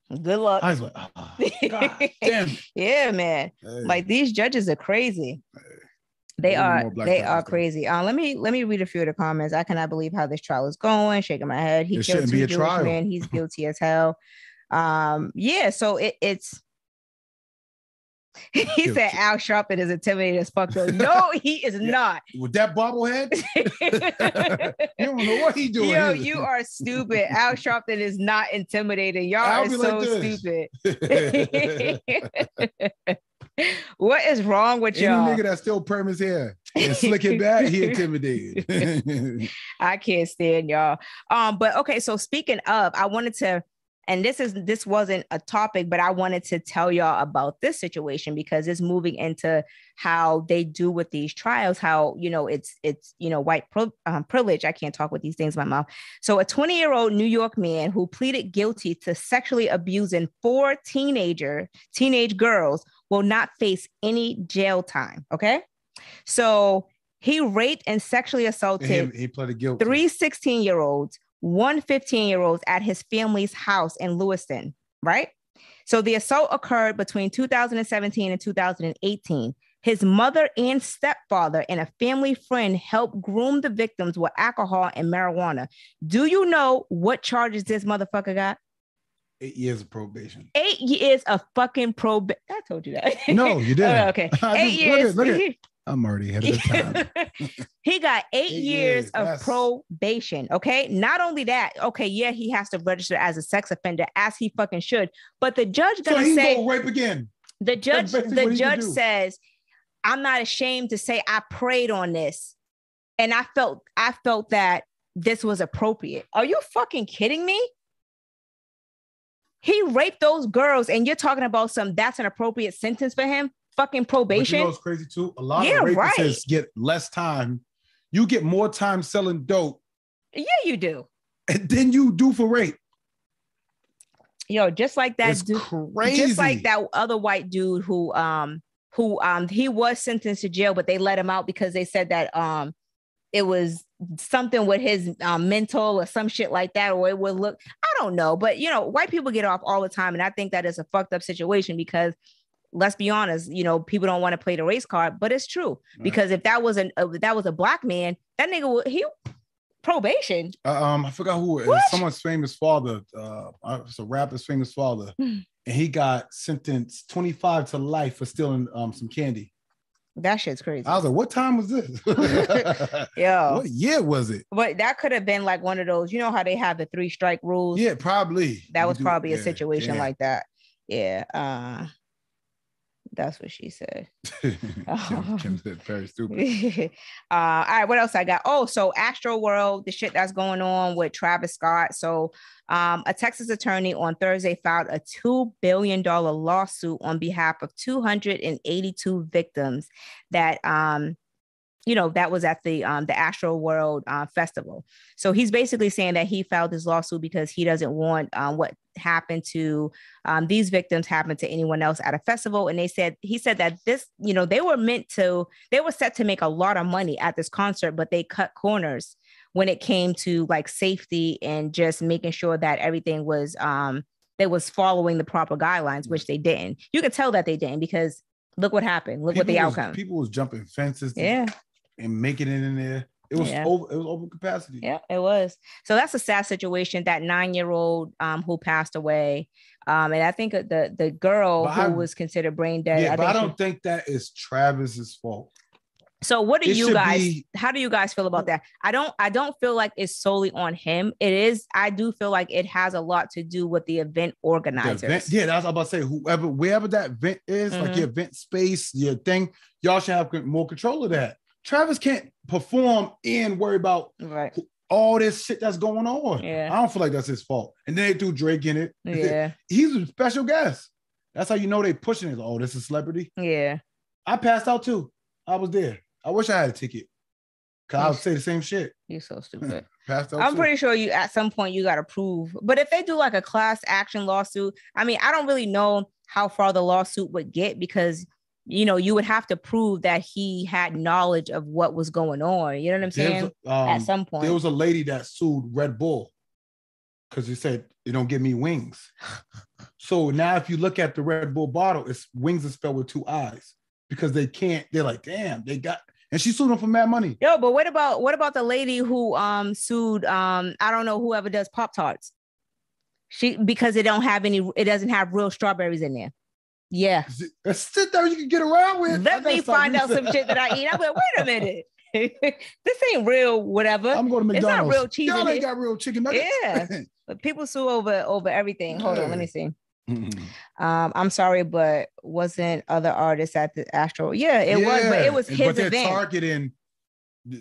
Good luck. I was like, oh, God, damn it. Yeah, man. Hey. Like these judges are crazy. Hey. They are they are crazy. Uh, let me let me read a few of the comments. I cannot believe how this trial is going. Shaking my head. He shouldn't be a trial. Man, he's guilty as hell. Um, yeah. So it, it's. He guilty. Said Al Sharpton is intimidated as fuck. Though. No, he is yeah. not. With that bobblehead, you don't know what he doing. Yo, either. You are stupid. Al Sharpton is not intimidated. Y'all I'll are so like stupid. What is wrong with y'all? Any nigga that still perm his hair and slick it back, he intimidated. I can't stand y'all. Um, but okay, so speaking of, I wanted to. And this is this wasn't a topic, but I wanted to tell y'all about this situation because it's moving into how they do with these trials, how, you know, it's it's, you know, white pro, um, privilege. I can't talk with these things in my mouth. So a twenty year old New York man who pleaded guilty to sexually abusing four teenager teenage girls will not face any jail time. OK, so he raped and sexually assaulted and he, he pleaded guilty. Three sixteen year olds. One fifteen year old at his family's house in Lewiston, right? So the assault occurred between two thousand seventeen and two thousand eighteen. His mother and stepfather and a family friend helped groom the victims with alcohol and marijuana. Do you know what charges this motherfucker got? Eight years of probation. Eight years of fucking prob. I told you that. No, you didn't. Oh, okay. Eight years. Look at, look at. I'm already ahead of time. He got eight, eight years, years of that's... probation. Okay. Not only that. Okay. Yeah. He has to register as a sex offender as he fucking should. But the judge gonna so he say, go rape again. The judge, the judge says, I'm not ashamed to say I prayed on this. And I felt, I felt that this was appropriate. Are you fucking kidding me? He raped those girls and you're talking about some, that's an appropriate sentence for him. Fucking probation. You know what's crazy too? A lot yeah, of rapists right. get less time. You get more time selling dope. Yeah, you do. And then you do for rape. Yo, just like that. It's dude, crazy. Just like that other white dude who, um, who, um, he was sentenced to jail, but they let him out because they said that, um, it was something with his um, mental or some shit like that, or it would look. I don't know, but you know, white people get off all the time, and I think that is a fucked up situation because. Let's be honest, you know, people don't want to play the race card, but it's true right. because if that was an uh, that was a black man, that nigga he probation. Uh, um, I forgot who it was. Someone's famous father. Uh, it's a rapper's famous father, and he got sentenced twenty five to life for stealing um some candy. That shit's crazy. I was like, what time was this? Yo, what year was it? But that could have been like one of those. You know how they have the three strike rules? Yeah, probably. That you was do, probably yeah, a situation yeah. like that. Yeah. Uh, That's what she said. Kim, Kim said very stupid. uh, all right, what else I got? Oh, so Astroworld, the shit that's going on with Travis Scott. So um, a Texas attorney on Thursday filed a two billion dollars lawsuit on behalf of two hundred eighty-two victims that, um, you know, that was at the um, the Astroworld uh, festival. So he's basically saying that he filed this lawsuit because he doesn't want um, what happened to um, these victims happened to anyone else at a festival. And they said, he said that this, you know, they were meant to, they were set to make a lot of money at this concert, but they cut corners when it came to like safety and just making sure that everything was, um, they was following the proper guidelines, which they didn't. You could tell that they didn't because look what happened. Look people what the was, outcome. People was jumping fences. Yeah. And making it in there. It was yeah. over, it was over capacity. Yeah, it was. So that's a sad situation. That nine-year-old um, who passed away. Um, and I think the, the girl but who I, was considered brain dead. Yeah, I but I don't she, think that is Travis's fault. So what do it you guys, be, how do you guys feel about that? I don't, I don't feel like it's solely on him. It is, I do feel like it has a lot to do with the event organizers. The event, yeah, that's what I was about to say. Whoever, wherever that event is, mm-hmm. like your event space, your thing, y'all should have more control of that. Travis can't perform and worry about right. all this shit that's going on. Yeah. I don't feel like that's his fault. And then they threw Drake in it. Yeah. He's a special guest. That's how you know they pushing it. Oh, this is a celebrity. Yeah. I passed out too. I was there. I wish I had a ticket. Cause I would say the same shit. You're so stupid. passed out I'm too. pretty sure you at some point you gotta prove. But if they do like a class action lawsuit, I mean, I don't really know how far the lawsuit would get because you know, you would have to prove that he had knowledge of what was going on. You know what I'm saying? Um, At some point. There was a lady that sued Red Bull because he said, they don't give me wings. So now if you look at the Red Bull bottle, it's wings is spelled with two I's because they can't, they're like, damn, they got, and she sued him for mad money. Yo, but what about what about the lady who um sued um I don't know whoever does Pop-Tarts? She because it don't have any, it doesn't have real strawberries in there. Yeah, that's shit that you can get around with. Let me find out some shit that I eat. I went, wait a minute. This ain't real, whatever. I'm going to McDonald's. It's not real cheese. Y'all ain't got real chicken nuggets. Yeah, but people sue over over everything. Hold on, let me see. Mm-hmm. Um, I'm sorry, but wasn't other artists at the Astro? Yeah, it yeah. was, but it was his but they're event. Targeting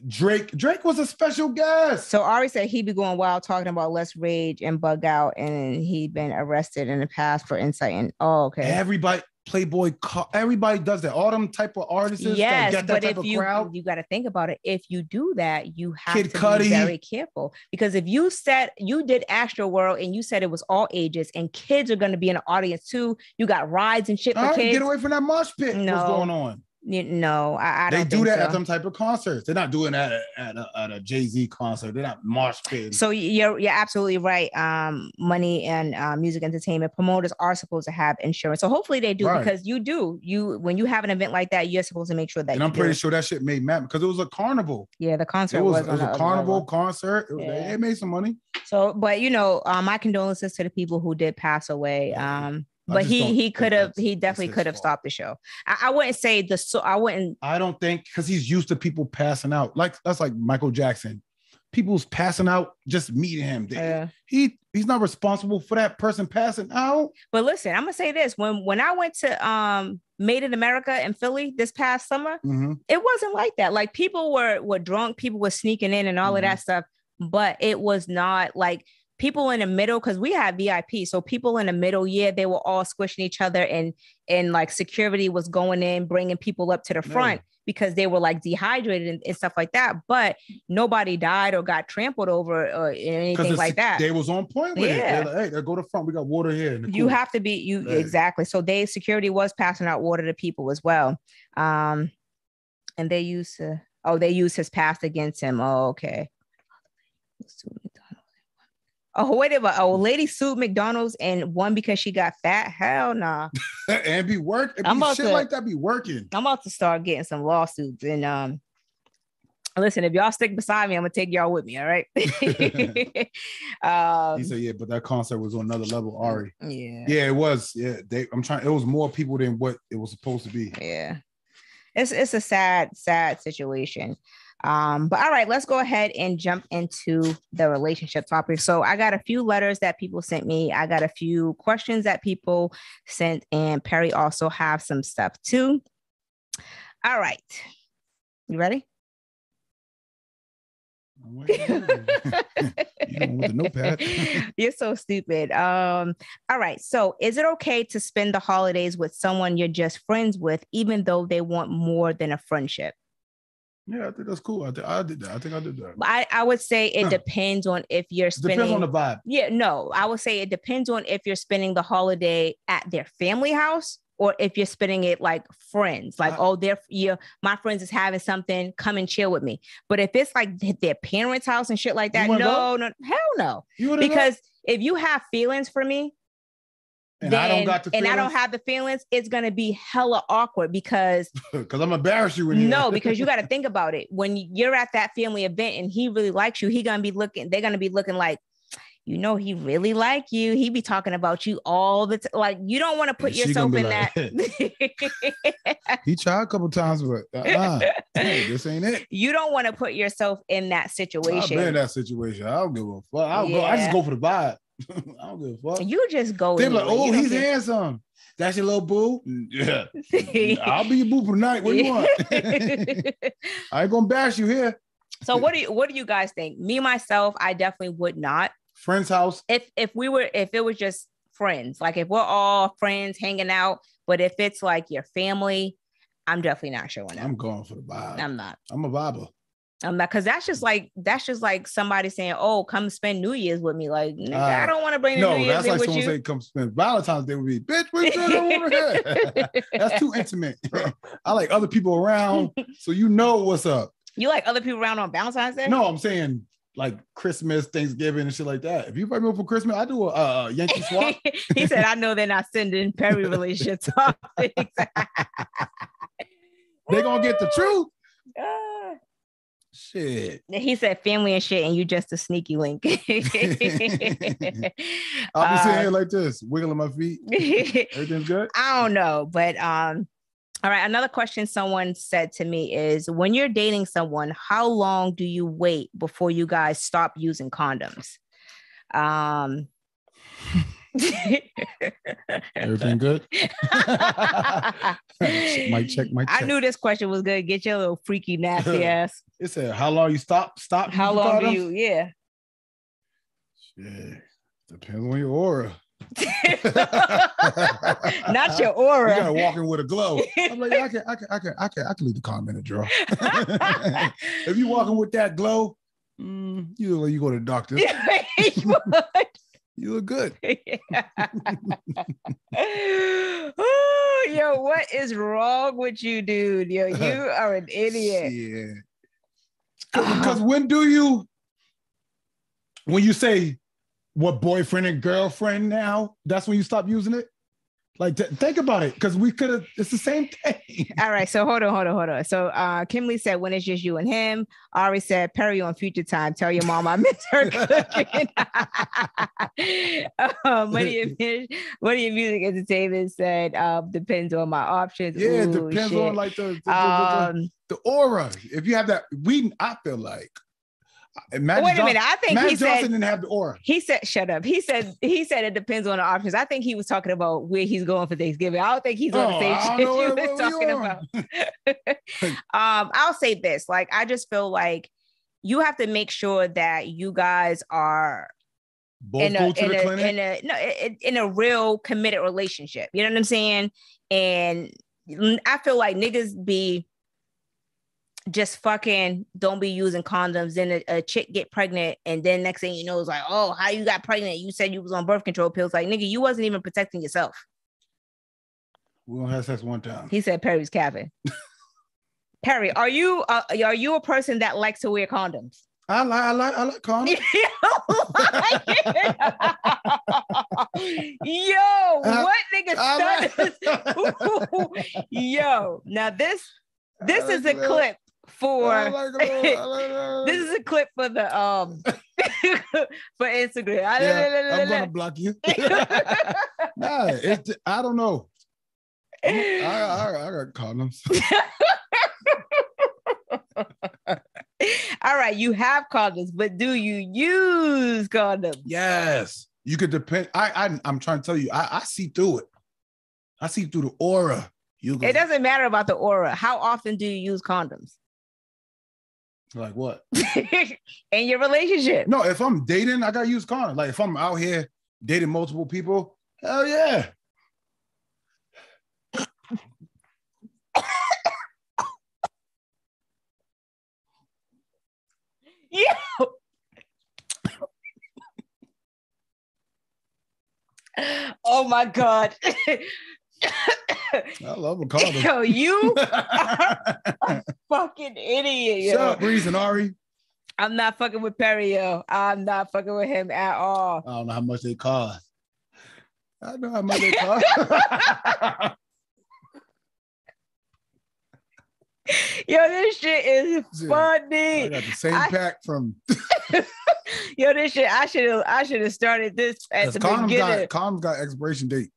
Drake. Drake was a special guest. So Ari said he'd be going wild talking about let's rage and bug out, and he'd been arrested in the past for insight. And oh, okay. Everybody, Playboy, everybody does that. All them type of artists. Yes, that get that but type if of you crowd. You got to think about it. If you do that, you have Kid to Cudi. Be very careful, because if you said you did Astroworld and you said it was all ages and kids are going to be in the audience too, you got rides and shit all for right, kids. Get away from that mosh pit. No. What's going on? You no, know, I, I don't they do think that so. At some type of concerts. They're not doing that at a, at a, a Jay Z concert. They're not marsh pits. So you're you're absolutely right. Um, money and uh, music entertainment promoters are supposed to have insurance. So hopefully they do right. because you do you when you have an event like that, you're supposed to make sure that. And you I'm do. Pretty sure that shit made mad because it was a carnival. Yeah, the concert it was, was, it was a carnival level. Concert. It, was, yeah. it made some money. So, but you know, uh, my condolences to the people who did pass away. Um. But he he could have he definitely could have stopped the show. I, I wouldn't say the so I wouldn't. I don't think because he's used to people passing out like that's like Michael Jackson. People's passing out just meeting him. They, uh, he he's not responsible for that person passing out. But listen, I'm gonna say this: when when I went to um Made in America in Philly this past summer, mm-hmm. it wasn't like that. Like people were were drunk, people were sneaking in and all mm-hmm. of that stuff. But it was not like. People in the middle, because we had V I P, so people in the middle, yeah, they were all squishing each other, and and like security was going in, bringing people up to the front yeah. because they were like dehydrated and, and stuff like that. But nobody died or got trampled over or anything like that. They was on point with yeah. it. They're like, hey, they're go to the front. We got water here. You cool. have to be you hey. Exactly. So they security was passing out water to people as well, um, and they used to oh they used his past against him. Oh okay. Oh, whatever. A lady sued McDonald's and won because she got fat. Hell nah. and be working. I'm about shit to, like that be working. I'm about to start getting some lawsuits. And um, listen, if y'all stick beside me, I'm gonna take y'all with me. All right. um, he said, yeah, but that concert was on another level, Ari. Yeah. Yeah, it was. Yeah, they. I'm trying. It was more people than what it was supposed to be. Yeah. It's it's a sad, sad situation. Um, but all right, let's go ahead and jump into the relationship topic. So I got a few letters that people sent me. I got a few questions that people sent, and Perry also have some stuff too. All right. You ready? You're with the notepad. You're so stupid. Um, all right. So is it okay to spend the holidays with someone you're just friends with, even though they want more than a friendship? Yeah, I think that's cool. I, th- I did that. I think I did that. I, I would say it huh. depends on if you're spending... Depends on the vibe. Yeah, no. I would say it depends on if you're spending the holiday at their family house or if you're spending it like friends. Like, I, oh, they're, yeah, my friends is having something. Come and chill with me. But if it's like their parents' house and shit like that, no, no, no, hell no. You because go? If you have feelings for me, And then, I don't got the feelings. And I don't have the feelings. It's gonna be hella awkward because because I'm embarrassed you when you no because you got to think about it. When you're at that family event and he really likes you, he gonna be looking. They're gonna be looking like, you know, he really like you. He be talking about you all the time. Like you don't want to put and yourself in like, that. He tried a couple times, but uh-uh. hey, this ain't it. You don't want to put yourself in that situation. I've been in that situation. I don't give a fuck. I don't yeah. go. I just go for the vibe. I don't give a fuck. You just go. They're like, oh, he's think... handsome. That's your little boo. Yeah, I'll be your boo for tonight. What do you want? I ain't gonna bash you here. So what do you what do you guys think? Me myself, I definitely would not. Friend's house. If if we were, if it was just friends, like if we're all friends hanging out, but if it's like your family, I'm definitely not showing up. I'm going for the vibe. I'm not. I'm a viber. I'm not, cause that's just like that's just like somebody saying, "Oh, come spend New Year's with me." Like, nigga, uh, I don't want to bring the no, New Year's in like with you. No, that's like someone saying, "Come spend Valentine's Day with me." Bitch, we don't that's too intimate. I like other people around, so you know what's up. You like other people around on Valentine's Day? No, I'm saying like Christmas, Thanksgiving, and shit like that. If you invite me over for Christmas, I do a uh, Yankee swap. He said, "I know they're not sending Perry relationship topics." They're gonna get the truth. ah. Shit. He said family and shit, and you just a sneaky link. I'll be sitting uh, here like this, wiggling my feet. Everything's good? I don't know, but um, all right. Another question someone said to me is, when you're dating someone, how long do you wait before you guys stop using condoms? Um. Everything good? Mic check, mic check. I knew this question was gonna get your little freaky nasty ass. It said, "How long you stop? Stop? How long do you? Yeah. Shit, depends on your aura. Not your aura. You gotta walk in with a glow. I'm like, I can, I can, I can, I can, I can leave the comment in a drawer. If you walking with that glow, mm, you look like you go to the doctor. You look good. Oh, yo, what is wrong with you, dude? Yo, you are an idiot. Yeah. Because when do you, when you say what boyfriend and girlfriend now, that's when you stop using it? Like, th- think about it, because we could have, it's the same thing. All right, so hold on, hold on, hold on. So uh, Kim Lee said, when it's just you and him. Ari said, Perry on Future Time, tell your mom I miss her cooking. uh, Money and Music Entertainment said, uh, depends on my options. Yeah, it depends shit. on like the the, um, the the aura. If you have that, we, I feel like. Matt Wait a Johnson, minute. I think Matt he Johnson said, didn't have the aura. He said, "Shut up." He said, "He said it depends on the options." I think he was talking about where he's going for Thanksgiving. I don't think he's on oh, the same shit you were talking about. um, I'll say this: like, I just feel like you have to make sure that you guys are both in a, in, a, in a no in a real committed relationship. You know what I'm saying? And I feel like niggas be. Just fucking don't be using condoms. Then a, a chick get pregnant, and then next thing you know, it's like, oh, how you got pregnant? You said you was on birth control pills. Like, nigga, you wasn't even protecting yourself. We don't have sex one time. He said Perry's cabin. Perry, are you uh, are you a person that likes to wear condoms? I like I like I like condoms. Yo, what nigga like- this? Yo, now this this like is a that. clip. For oh God, this is a clip for the um for Instagram. Yeah, I'm gonna block you. Nah, it's I don't know. I I, I got condoms. All right, you have condoms, but do you use condoms? Yes, you could depend. I, I I'm trying to tell you, I, I see through it. I see through the aura. You go. It doesn't matter about the aura. How often do you use condoms? Like what? In your relationship? No, if I'm dating, I gotta use condoms. Like if I'm out here dating multiple people, hell yeah. Yeah. Oh my God. I love a condom. Yo, you are a fucking idiot. Yo. Shut up, Breeze and Ari. I'm not fucking with Perry, yo. I'm not fucking with him at all. I don't know how much they cost. I know how much they cost. Yo, this shit is funny. I got the same I... pack from. Yo, this shit. I should have. I should have started this at the beginning. Got, condoms got expiration date.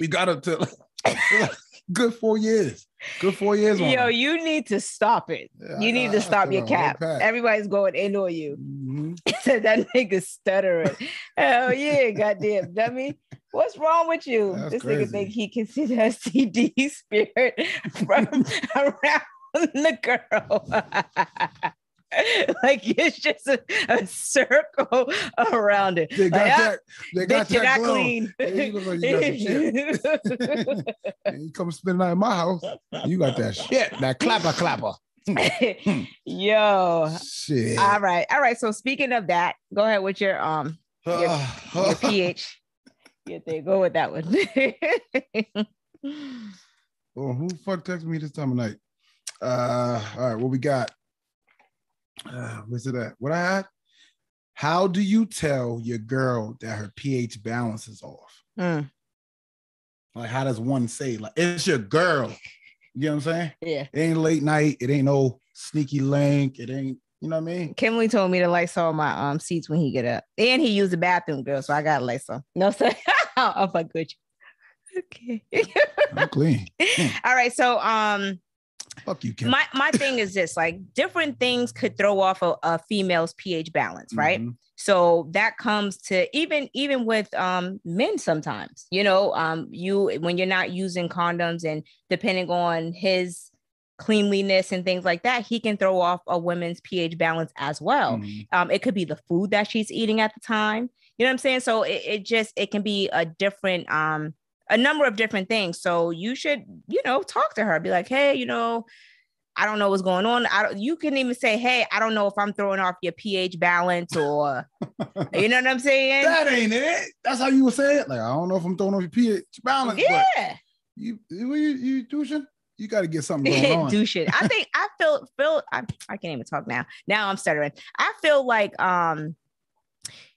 We got up to good four years. Good four years. On Yo, it. You need to stop it. Yeah, you need I, to stop your cap. Everybody's going in on you. Mm-hmm. That nigga stuttering. Hell yeah, goddamn dummy. What's wrong with you? That's this crazy. Nigga think he can see the S T D spirit from around the girl. Like it's just a, a circle around it. They got like, that. They got that not clean. Hey, you look like you got some shit. You come spend out in my house. You got that shit. That clapper, clapper. Yo. Shit. All right, all right. So speaking of that, go ahead with your um your, your pH. Yeah, they go with that one. Oh, who the fuck texted me this time of night? Uh, all right, what we got? Uh, where's it at? What I had? How do you tell your girl that her pH balance is off? Mm. Like, how does one say, like, it's your girl? You know what I'm saying? Yeah. It ain't late night. It ain't no sneaky link. It ain't, you know what I mean? Kimberly told me to Lysol my um seats when he get up. And he used the bathroom, girl, so I got Lysol. No, sir. I'll fuck with you. Okay. I'm clean. All right, so um, fuck you, Kim. My, my thing is this, like, different things could throw off a, a female's pH balance, right? Mm-hmm. So that comes to even even with um, men sometimes, you know, um, you when you're not using condoms and depending on his cleanliness and things like that, he can throw off a woman's pH balance as well. Mm-hmm. Um, it could be the food that she's eating at the time. You know what I'm saying? So it, it just it can be a different um, a number of different things. So you should, you know, talk to her, be like, hey, you know, I don't know what's going on. I don't, you can even say, hey, I don't know if I'm throwing off your pH balance or, you know what I'm saying? That ain't it. That's how you would say it. Like, I don't know if I'm throwing off your pH balance. Yeah. You, you, you douching? You got to get something going on. Douching. I think I feel, feel I, I can't even talk now. Now I'm stuttering. I feel like, um,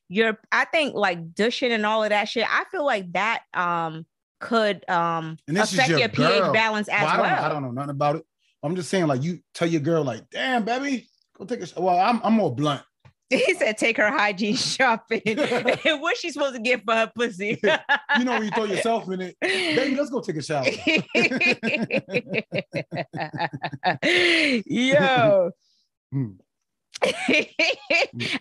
you're, I think like douching and all of that shit. I feel like that, um, could, um, affect your, your pH balance as well. well. I, don't, I don't know nothing about it. I'm just saying, like, you tell your girl, like, damn, baby, go take a shower. Well, I'm, I'm more blunt. He said, take her hygiene shopping. What's she supposed to get for her pussy? You know, when you throw yourself in it, baby, let's go take a shower. Yo. Mm.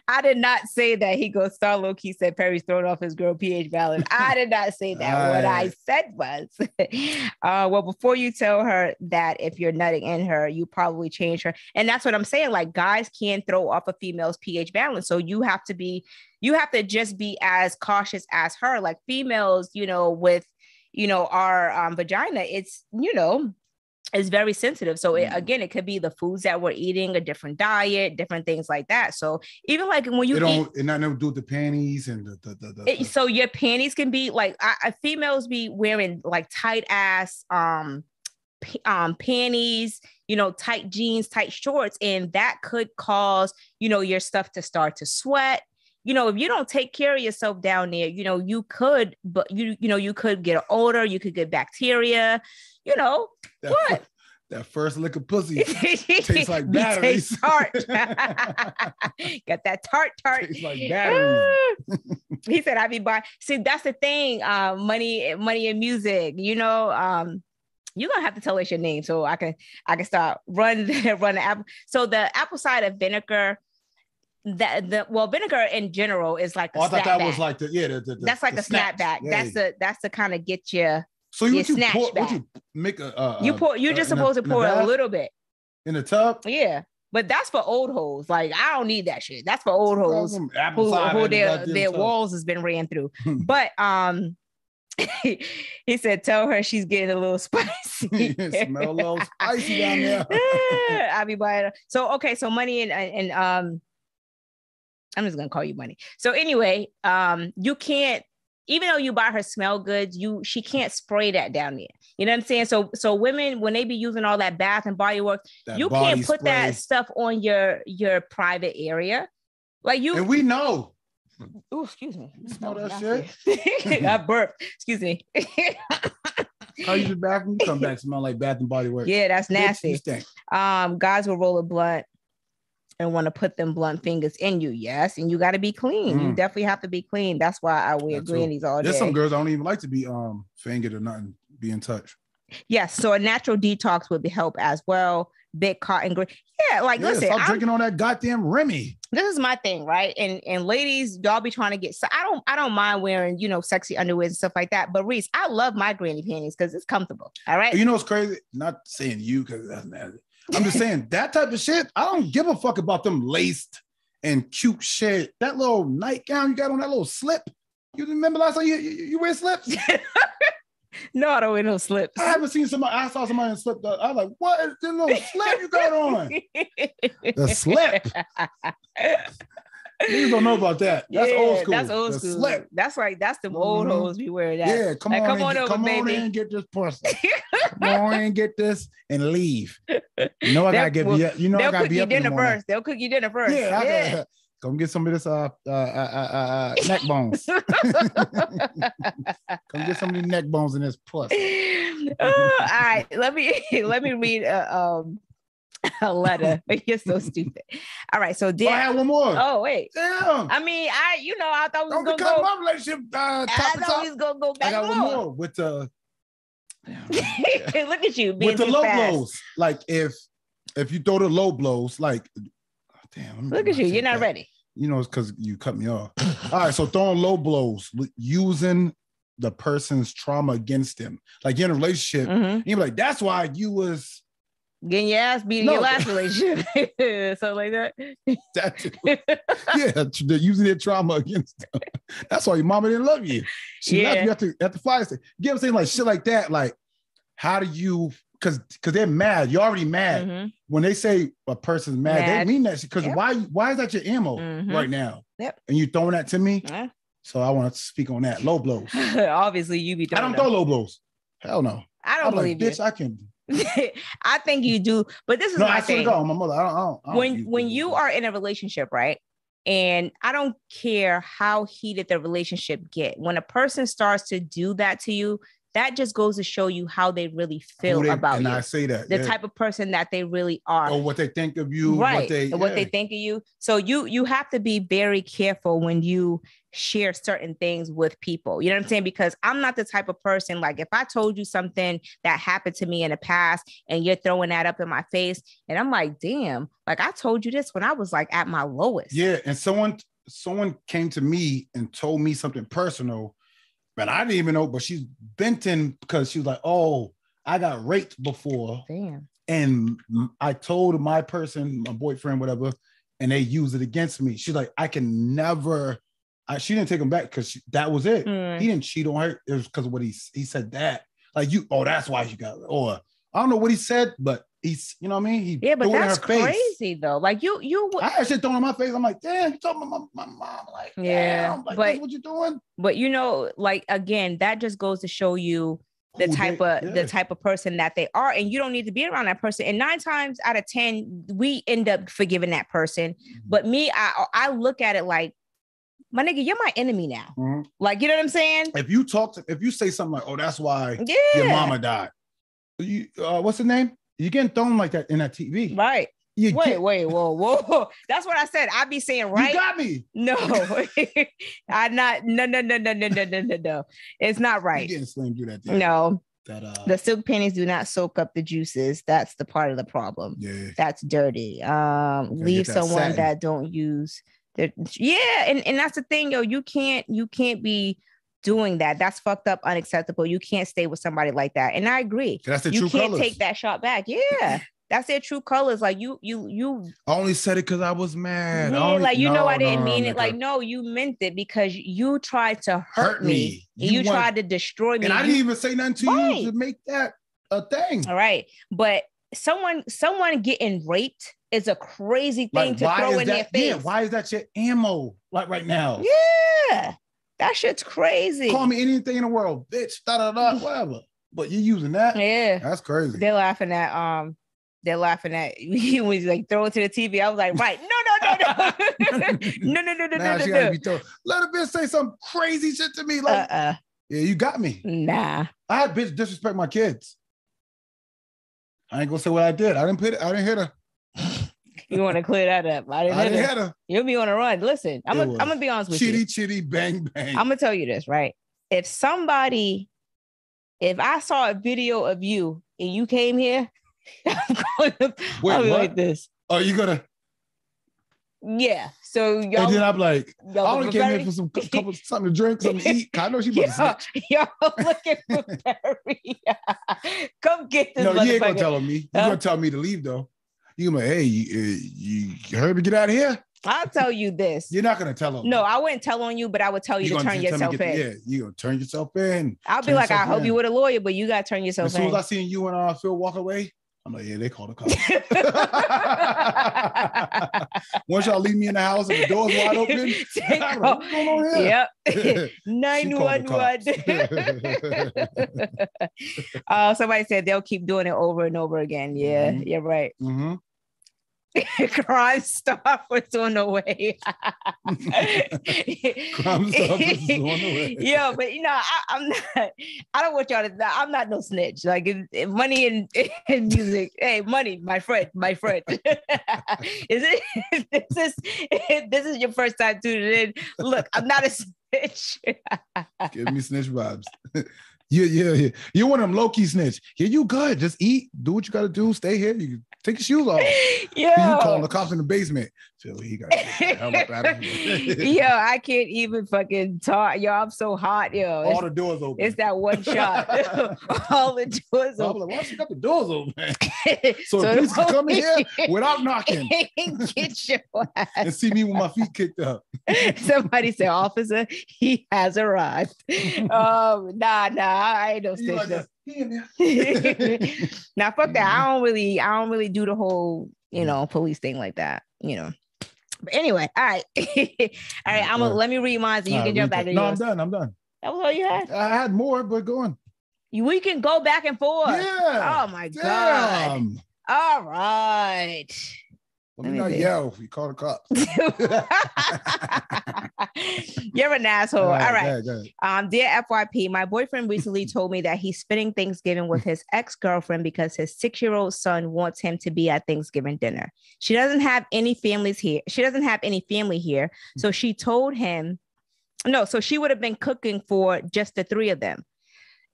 I did not say that. He goes, Star Low Key said Perry's throwing off his girl pH balance. I did not say that. All what right. I said was, uh, well, before you tell her that if you're nutting in her, you probably change her. And that's what I'm saying. Like, guys can throw off a female's pH balance. So you have to be, you have to just be as cautious as her. Like, females, you know, with, you know, our um, vagina, it's, you know, it's very sensitive. So it, again, it could be the foods that we're eating, a different diet, different things like that. So even like when you it don't, eat, and I never do the panties and the, the, the, the, it, the. So your panties can be like, I, I, females be wearing like tight ass, um, p- um, panties, you know, tight jeans, tight shorts, and that could cause, you know, your stuff to start to sweat. You know, if you don't take care of yourself down there, you know, you could, but you, you know, you could get an odor, you could get bacteria, you know, that what? First, that first lick of pussy tastes like batteries. Tastes tart. Got that tart, tart. Tastes like batteries. He said, I be buying. See, that's the thing. Uh, money, money and music, you know, um, you're going to have to tell us your name so I can, I can start run, run the apple. So the apple cider vinegar, That the well vinegar in general is like a oh, I thought that back. was like the yeah the, the, the, that's like the a snapback. Yeah. That's the that's the kind of get you. So you, your you, pour, you make a uh, you pour you're uh, just supposed a, to pour a, a little bit in the tub. Yeah, but that's for old hoes. Like, I don't need that shit. That's for old hoes who, who their their tub. walls has been ran through. But um, he said, tell her she's getting a little spicy. Smell a little spicy down there. I be buying. So okay, so money and and um. I'm just going to call you money. So anyway, um, you can't, even though you buy her smell goods, you, she can't spray that down there. You know what I'm saying? So, so women, when they be using all that Bath and Body Works, that you can't put spray. that stuff on your, your private area. Like you, and we know. Oh, excuse me. You smell that shit? I burped. Excuse me. How you the bathroom? You come back, smell like Bath and Body Works. Yeah, that's nasty. Um, guys will roll a blunt and want to put them blunt fingers in you, yes, and you got to be clean. Mm. You definitely have to be clean. That's why I wear grannies all day. There's some girls I don't even like to be um fingered or nothing, be in touch. Yes, so a natural detox would be help as well. Big cotton green, yeah. Like, yeah, listen, stop I'm drinking on that goddamn Remy. This is my thing, right? And and ladies, y'all be trying to get. So I don't, I don't mind wearing, you know, sexy underwear and stuff like that. But Reese, I love my granny panties because it's comfortable. All right, you know what's crazy? Not saying you because that's nasty. I'm just saying that type of shit, I don't give a fuck about them laced and cute shit. That little nightgown you got on, that little slip. You remember last time you, you, you wear slips? No, I don't wear no slips. I haven't seen somebody. I saw somebody in slip. The, I was like, what is this little slip you got on? The slip. You don't know about that. That's yeah, old school. That's old the school. Slip. That's like, that's them old mm-hmm. hoes be wearing that. Yeah, come like, on, come on, over, come on in, get this person. Come on in, get this and leave. You know I gotta give you. You know I gotta be up in the morning. They'll cook you dinner first. They'll cook you dinner first. Yeah. I yeah. Gotta, Come get some of this uh, uh, uh, uh, uh, neck bones. Come get some of these neck bones in this puss. Oh, all right, let me let me read a, um, a letter. You're so stupid. All right, so Dan. Oh, I had one more. Oh wait. Damn. I mean, I you know I thought we was gonna go. My relationship. Uh, I thought we was gonna go back. I got one more with the. Look at you being with the low fast. blows. Like if if you throw the low blows, like oh, damn. Look at you. You're not that. ready. You know, it's because you cut me off. All right, so throwing low blows, using the person's trauma against him. Like you're in a relationship, mm-hmm. and you're like, that's why you was getting your ass beat in no. your last relationship. Something like that. that yeah, they're using their trauma against them. That's why your mama didn't love you. She yeah. left you at the, at the fire station. You get what I'm saying? Like shit like that. Like, how do you, because because they're mad. You're already mad. Mm-hmm. When they say a person's mad, mad. they mean that shit. Because yep. why, why is that your ammo mm-hmm. right now? Yep. And you throwing that to me? Yeah. So I want to speak on that. Low blows. Obviously, you be throwing I don't throw low blows. Hell no. I don't I'm believe like, bitch, you. I can. I think you do, but this is no, my I thing. Go, my mother. I don't, I don't, I don't when when you are in a relationship, right? And I don't care how heated the relationship get. When a person starts to do that to you, that just goes to show you how they really feel they, about and you. And I say that the yeah. type of person that they really are, or what they think of you, right? What they, yeah. what they think of you. So you you have to be very careful when you share certain things with people. You know what I'm saying? Because I'm not the type of person, like if I told you something that happened to me in the past and you're throwing that up in my face and I'm like, damn, like I told you this when I was like at my lowest. Yeah. And someone, someone came to me and told me something personal, but I didn't even know, but she's venting because she was like, oh, I got raped before. Damn. And I told my person, my boyfriend, whatever, and they used it against me. She's like, I can never I, she didn't take him back because that was it. Mm. He didn't cheat on her. It was because of what he he said that. Like you, oh, that's why you got. Or I don't know what he said, but he's, you know what I mean. He yeah, but that's crazy face. though. Like you, you. I had shit thrown in my face. I'm like, damn, you talking about my, my mom? Like, yeah, damn. Like, but what you doing? But you know, like again, that just goes to show you the Ooh, type they, of yeah. the type of person that they are, and you don't need to be around that person. And nine times out of ten, we end up forgiving that person. Mm-hmm. But me, I I look at it like, my nigga, you're my enemy now. Mm-hmm. Like, you know what I'm saying? If you talk to, if you say something like, oh, that's why yeah. your mama died. You, uh, what's the name? You're getting thrown like that in that T V. Right. You wait, get- wait, whoa, whoa. That's what I said. I be saying, right? You got me. No. I not, no, no, no, no, no, no, no, no, no. It's not right. You getting slammed through that T V. No. That, uh, the silk panties do not soak up the juices. That's the part of the problem. Yeah. That's dirty. Um, leave that someone satin. that don't use... They're, yeah, and, and that's the thing, yo. You can't you can't be doing that. That's fucked up, unacceptable. You can't stay with somebody like that. And I agree. That's the you true can't colors. Take that shot back. Yeah, that's their true colors. Like you, you, you. I only said it because I was mad. Yeah, only, like you no, know, I didn't no, mean no, it. No. Like no, you meant it because you tried to hurt, hurt me. me. You, you want, tried to destroy me. And I didn't even say nothing to right. you to make that a thing. All right, but someone, someone getting raped. It's a crazy thing like, to throw in that, their face. Yeah, why is that your ammo like right now? Yeah, that shit's crazy. Call me anything in the world, bitch, da da da, whatever. But you're using that? Yeah. That's crazy. They're laughing at, um, they're laughing at you when you like throw it to the T V. I was like, right, no, no, no, no. no, no, no, no, nah, no, she no. Gotta be told. Let a bitch say some crazy shit to me. Like, uh-uh. yeah, you got me. Nah. I had bitch disrespect my kids. I ain't gonna say what I did. I didn't put it, I didn't hit her. You want to clear that up? I didn't, I didn't hit her. You'll be on a run. Listen, I'm gonna I'm gonna be honest with chitty, you. Chitty chitty bang bang. I'm gonna tell you this, right? If somebody, if I saw a video of you and you came here, I'm gonna Wait, be like this. Are you gonna? Yeah. So y'all. And then I'm like, I only came here for some couple something to drink, something to eat. I know she was. Y'all looking for Perry. Come get this. No, you ain't gonna tell me. You um, gonna tell me to leave though. You like, hey, you, you heard me get out of here? I'll tell you this. You're not gonna tell on No, me. I wouldn't tell on you, but I would tell you you're to turn yourself in. Yeah, you gonna turn yourself in. I'll be like, I in. hope you were a lawyer, but you gotta turn yourself in. As soon in. as I seen you and uh, Phil walk away, I'm like, yeah, they called the cops. Once y'all leave me in the house and the door's wide open, like, what's going on here? Yep. nine one one. uh, somebody said they'll keep doing it over and over again. Yeah, mm-hmm. you're right. Mm-hmm. Crime Stop was on the way. Crime Stop is on the way. Yeah, but you know, I, I'm not. I don't want y'all to. I'm not no snitch. Like if, if money and, and music. Hey, money, my friend, my friend. is it? Is this is this is your first time tuning in. Look, I'm not a snitch. Give me snitch vibes. Yeah, yeah, yeah. You're one of them low-key snitch. Yeah, you good. Just eat. Do what you got to do. Stay here. You take your shoes off. Yeah. You calling the cops in the basement. So he got hell up out of here. Yo, I can't even fucking talk. Yo, I'm so hot, yo. All it's, the doors open. It's that one shot. All the doors open. Like, why she got the doors open? So, so please can come in here without knocking. Get your ass. And see me with my feet kicked up. Somebody say, officer, he has arrived. Um, nah, nah. I ain't no snitch. Now fuck that. I don't really, I don't really do the whole, you know, police thing like that. You know. But anyway, all right, all right. I'm gonna let me read mine so you can jump back. No, I'm done. I'm done. That was all you had. I had more, but go on. We can go back and forth. Yeah. Oh my god. All right. Let me not yell if you call the cops. You're an asshole. All right. All right. Go ahead, go ahead. Um, dear F Y P, my boyfriend recently told me that he's spending Thanksgiving with his ex-girlfriend because his six-year-old son wants him to be at Thanksgiving dinner. She doesn't have any families here. She doesn't have any family here. So she told him, no, so she would have been cooking for just the three of them.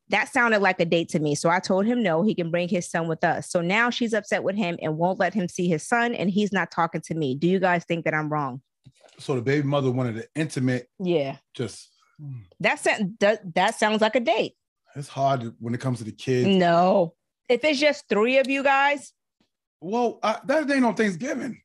That sounded like a date to me. So I told him, no, he can bring his son with us. So now she's upset with him and won't let him see his son. And he's not talking to me. Do you guys think that I'm wrong? So the baby mother wanted an intimate. Yeah. Just. That, that, that sounds like a date. It's hard when it comes to the kids. No. If it's just three of you guys. Well, I, that ain't on Thanksgiving.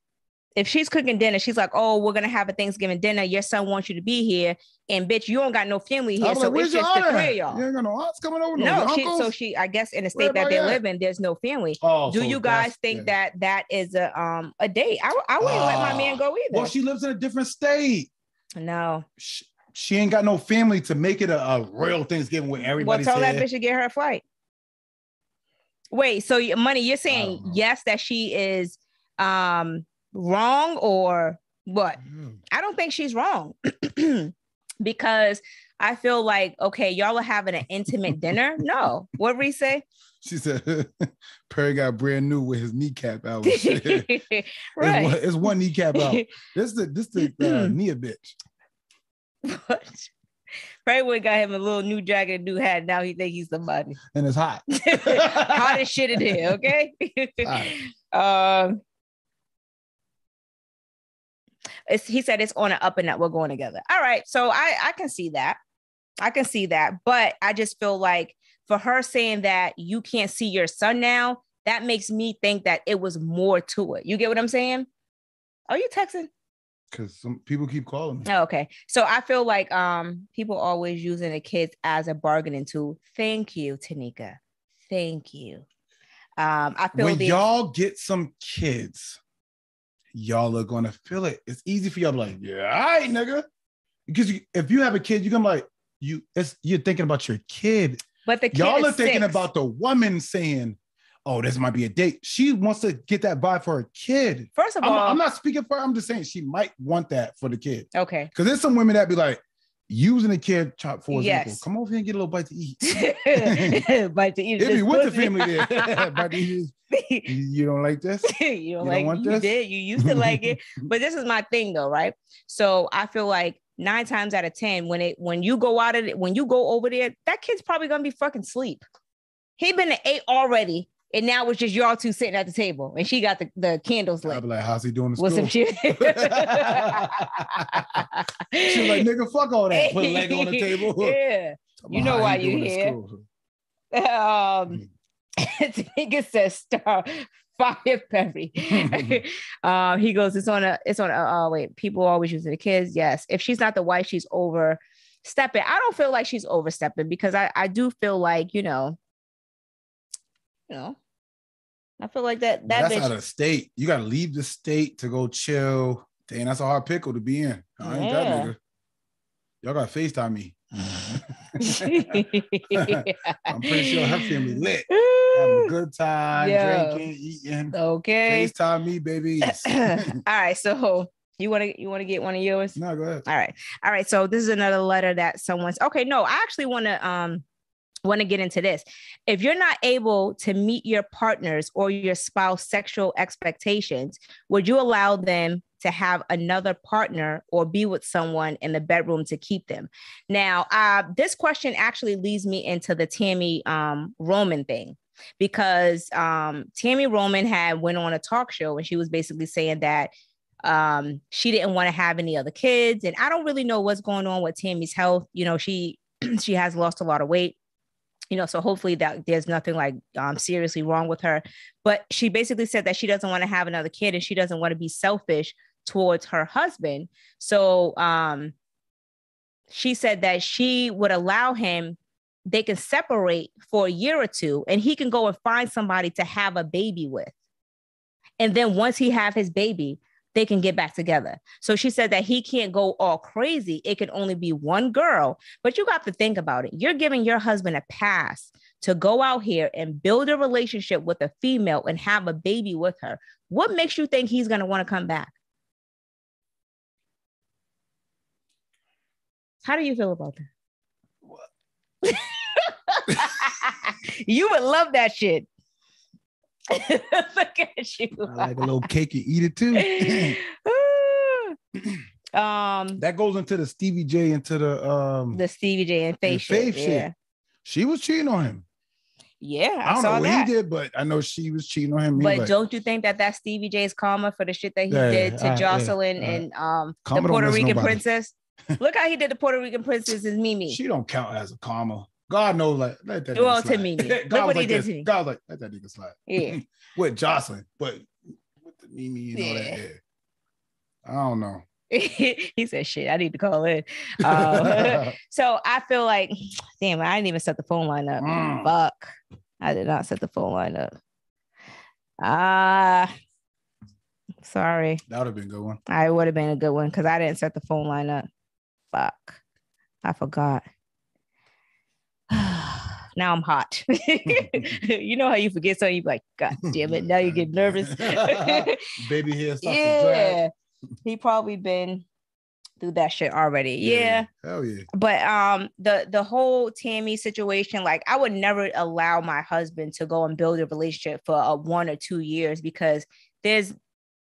If she's cooking dinner, she's like, oh, we're going to have a Thanksgiving dinner. Your son wants you to be here. And bitch, you don't got no family here. Like, so it's just the three of y'all. You ain't got no aunts coming over? No, no she, so she, I guess in the state that they live in, there's no family. Oh, do so you guys think yeah. that that is a um a date? I, I wouldn't uh, let my man go either. Well, she lives in a different state. No. She, she ain't got no family to make it a, a royal Thanksgiving with everybody. Well, tell that bitch to get her a flight. Wait, so Money, you're saying yes, that she is... um. wrong or what? Mm. I don't think she's wrong because I feel like, okay, y'all are having an intimate dinner. No. What did he say? She said, Perry got brand new with his kneecap out. Right. It's one, it's one kneecap out. This is the, this the uh, knee a bitch. What? Perry would got him a little new jacket, and new hat. Now he think he's somebody. And it's hot. Hot as shit in here, okay? Right. Um. It's, he said it's on an up and up. We're going together. All right. So I, I can see that. I can see that. But I just feel like for her saying that you can't see your son now, that makes me think that it was more to it. You get what I'm saying? Are you texting? Because some people keep calling me. Oh, okay. So I feel like um people always using the kids as a bargaining tool. Thank you, Tanika. Thank you. Um, I feel when the- y'all get some kids. Y'all are gonna feel it. It's easy for y'all to be like, yeah, all right, nigga. Because you, if you have a kid, you're gonna be like, you, it's, you're thinking about your kid. But the kid y'all is are thinking six. About the woman saying, oh, this might be a date. She wants to get that vibe for her kid. First of all, I'm, I'm not speaking for her. I'm just saying she might want that for the kid. Okay. Because there's some women that be like, using a kid, chop for yes. Example. Come over here and get a little bite to eat. Bite to eat. If you with the family there, bite to eat. You don't like this? You don't you like don't want you this? Did. You used to like it, but this is my thing though, right? So I feel like nine times out of ten, when it when you go out of it, when you go over there, that kid's probably gonna be fucking asleep. He been to eight already. And now it's just y'all two sitting at the table, and she got the, the candles lit. I'll be like, how's he doing in school? With some shit. She's like, nigga, fuck all that. Put a leg on the table. Yeah. You know why you here. Um, Nigga says, star fire Perry. um, he goes, it's on a, it's on a, oh, wait, people always using the kids. Yes. If she's not the wife, she's overstepping. I don't feel like she's overstepping because I, I do feel like, you know, you know, I feel like that, that that's bitch, out of state. You got to leave the state to go chill. Dang, that's a hard pickle to be in. I ain't yeah. that nigga. Y'all got to FaceTime me. I'm pretty sure her family lit. having a good time, Yo. drinking, eating. Okay. FaceTime me, baby. All right. So you want to you want to get one of yours? No, go ahead. All right. All right. So this is another letter that someone's. Okay. No, I actually want to um want to get into this. If you're not able to meet your partner's or your spouse's sexual expectations, would you allow them to have another partner or be with someone in the bedroom to keep them? Now, uh, this question actually leads me into the Tammy um, Roman thing, because um, Tammy Roman had went on a talk show and she was basically saying that um, she didn't want to have any other kids. And I don't really know what's going on with Tammy's health. You know, she she has lost a lot of weight. You know, so hopefully that there's nothing like um, seriously wrong with her. But she basically said that she doesn't want to have another kid and she doesn't want to be selfish towards her husband. So um, she said that she would allow him, they can separate for a year or two and he can go and find somebody to have a baby with. And then once he have his baby, they can get back together. So she said that he can't go all crazy. It can only be one girl. But you got to think about it. You're giving your husband a pass to go out here and build a relationship with a female and have a baby with her. What makes you think he's going to want to come back? How do you feel about that? What? You would love that shit. Look at you. I like a little cake, you eat it too. um, that goes into the Stevie J, into the um, the Stevie J and Faith shit. Faith shit. Yeah. She was cheating on him. Yeah, I, I don't saw know what that. he did, but I know she was cheating on him. But like, don't you think that that's Stevie J's karma for the shit that he yeah, did to right, Jocelyn yeah, and right. um karma the Puerto Rican nobody. princess? Look how he did the Puerto Rican princess is Mimi. She don't count as a karma. God knows, like, let that well, to Mimi. God Look what like he did this. to me. God was like, let that nigga slide. Yeah. With Jocelyn, but with the Mimi and yeah. all that. Yeah. I don't know. He said, shit, I need to call in. Um, so I feel like, damn, I didn't even set the phone line up. Mm. Fuck. I did not set the phone line up. Ah, uh, sorry. That would have been a good one. I would have been a good one because I didn't set the phone line up. Fuck. I forgot. Now I'm hot. You know how you forget something, you be like, God damn it. Now you get nervous. Baby hair stuff. Yeah. He probably been through that shit already. Yeah. yeah. Hell yeah. But um the the whole Tammy situation, like I would never allow my husband to go and build a relationship for a one or two years because there's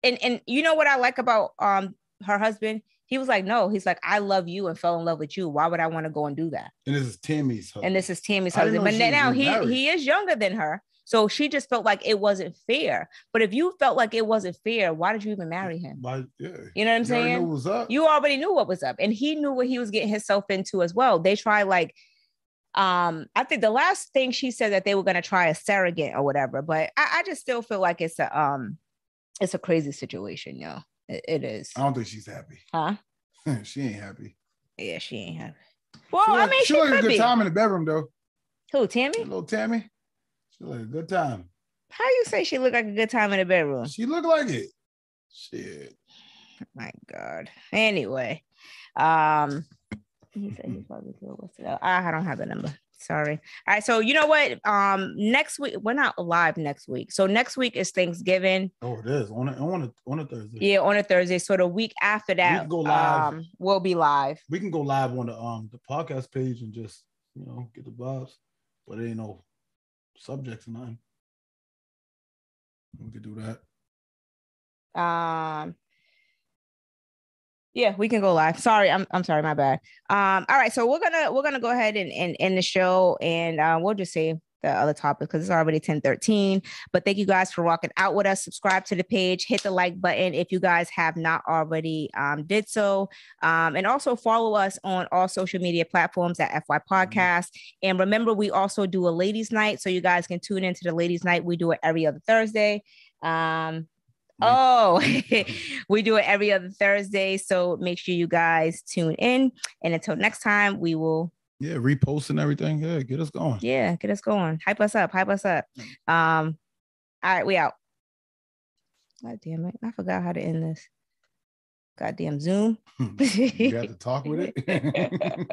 and and you know what I like about um her husband? He was like, no, he's like, I love you and fell in love with you. Why would I want to go and do that? And this is Tammy's husband. And this is Tammy's husband. But now he, he is younger than her. So she just felt like it wasn't fair. But if you felt like it wasn't fair, why did you even marry him? Why, yeah. You know what I'm saying? What was up. You already knew what was up. And he knew what he was getting himself into as well. They tried like, um, I think the last thing she said that they were going to try a surrogate or whatever. But I, I just still feel like it's a, um, it's a crazy situation, yo. It is. I don't think she's happy. Huh? She ain't happy. Yeah, she ain't happy. Well, she I mean, she, she had a good be. time in the bedroom, though. Who, Tammy? That little Tammy. She looked like a good time. How you say she looked like a good time in the bedroom? She looked like it. Shit. My God. Anyway, um, he said he probably what's it up. I don't have the number. Sorry. All right. So you know what? Um, next week we're not live next week. So next week is Thanksgiving. Oh, it is on a on a on a Thursday. Yeah, on a Thursday. So the week after that, we can go live. Um, we'll be live. We can go live on the um the podcast page and just you know get the vibes, but it ain't no subjects or nothing. We could do that. Um. Yeah, we can go live. Sorry, I'm I'm sorry, my bad. Um, all right, so we're gonna we're gonna go ahead and and end the show, and uh, we'll just say the other topic because it's already ten thirteen. But thank you guys for rocking out with us. Subscribe to the page, hit the like button if you guys have not already um, did so, um, and also follow us on all social media platforms at F Y Podcast. And remember, we also do a ladies' night, so you guys can tune into the ladies' night. We do it every other Thursday. Um, Oh, we do it every other Thursday. So make sure you guys tune in. And until next time, we will. Yeah, repost and everything. Yeah, get us going. Yeah, get us going. Hype us up. Hype us up. Um, all right, we out. God damn it. I forgot how to end this. Goddamn Zoom. You got to talk with it.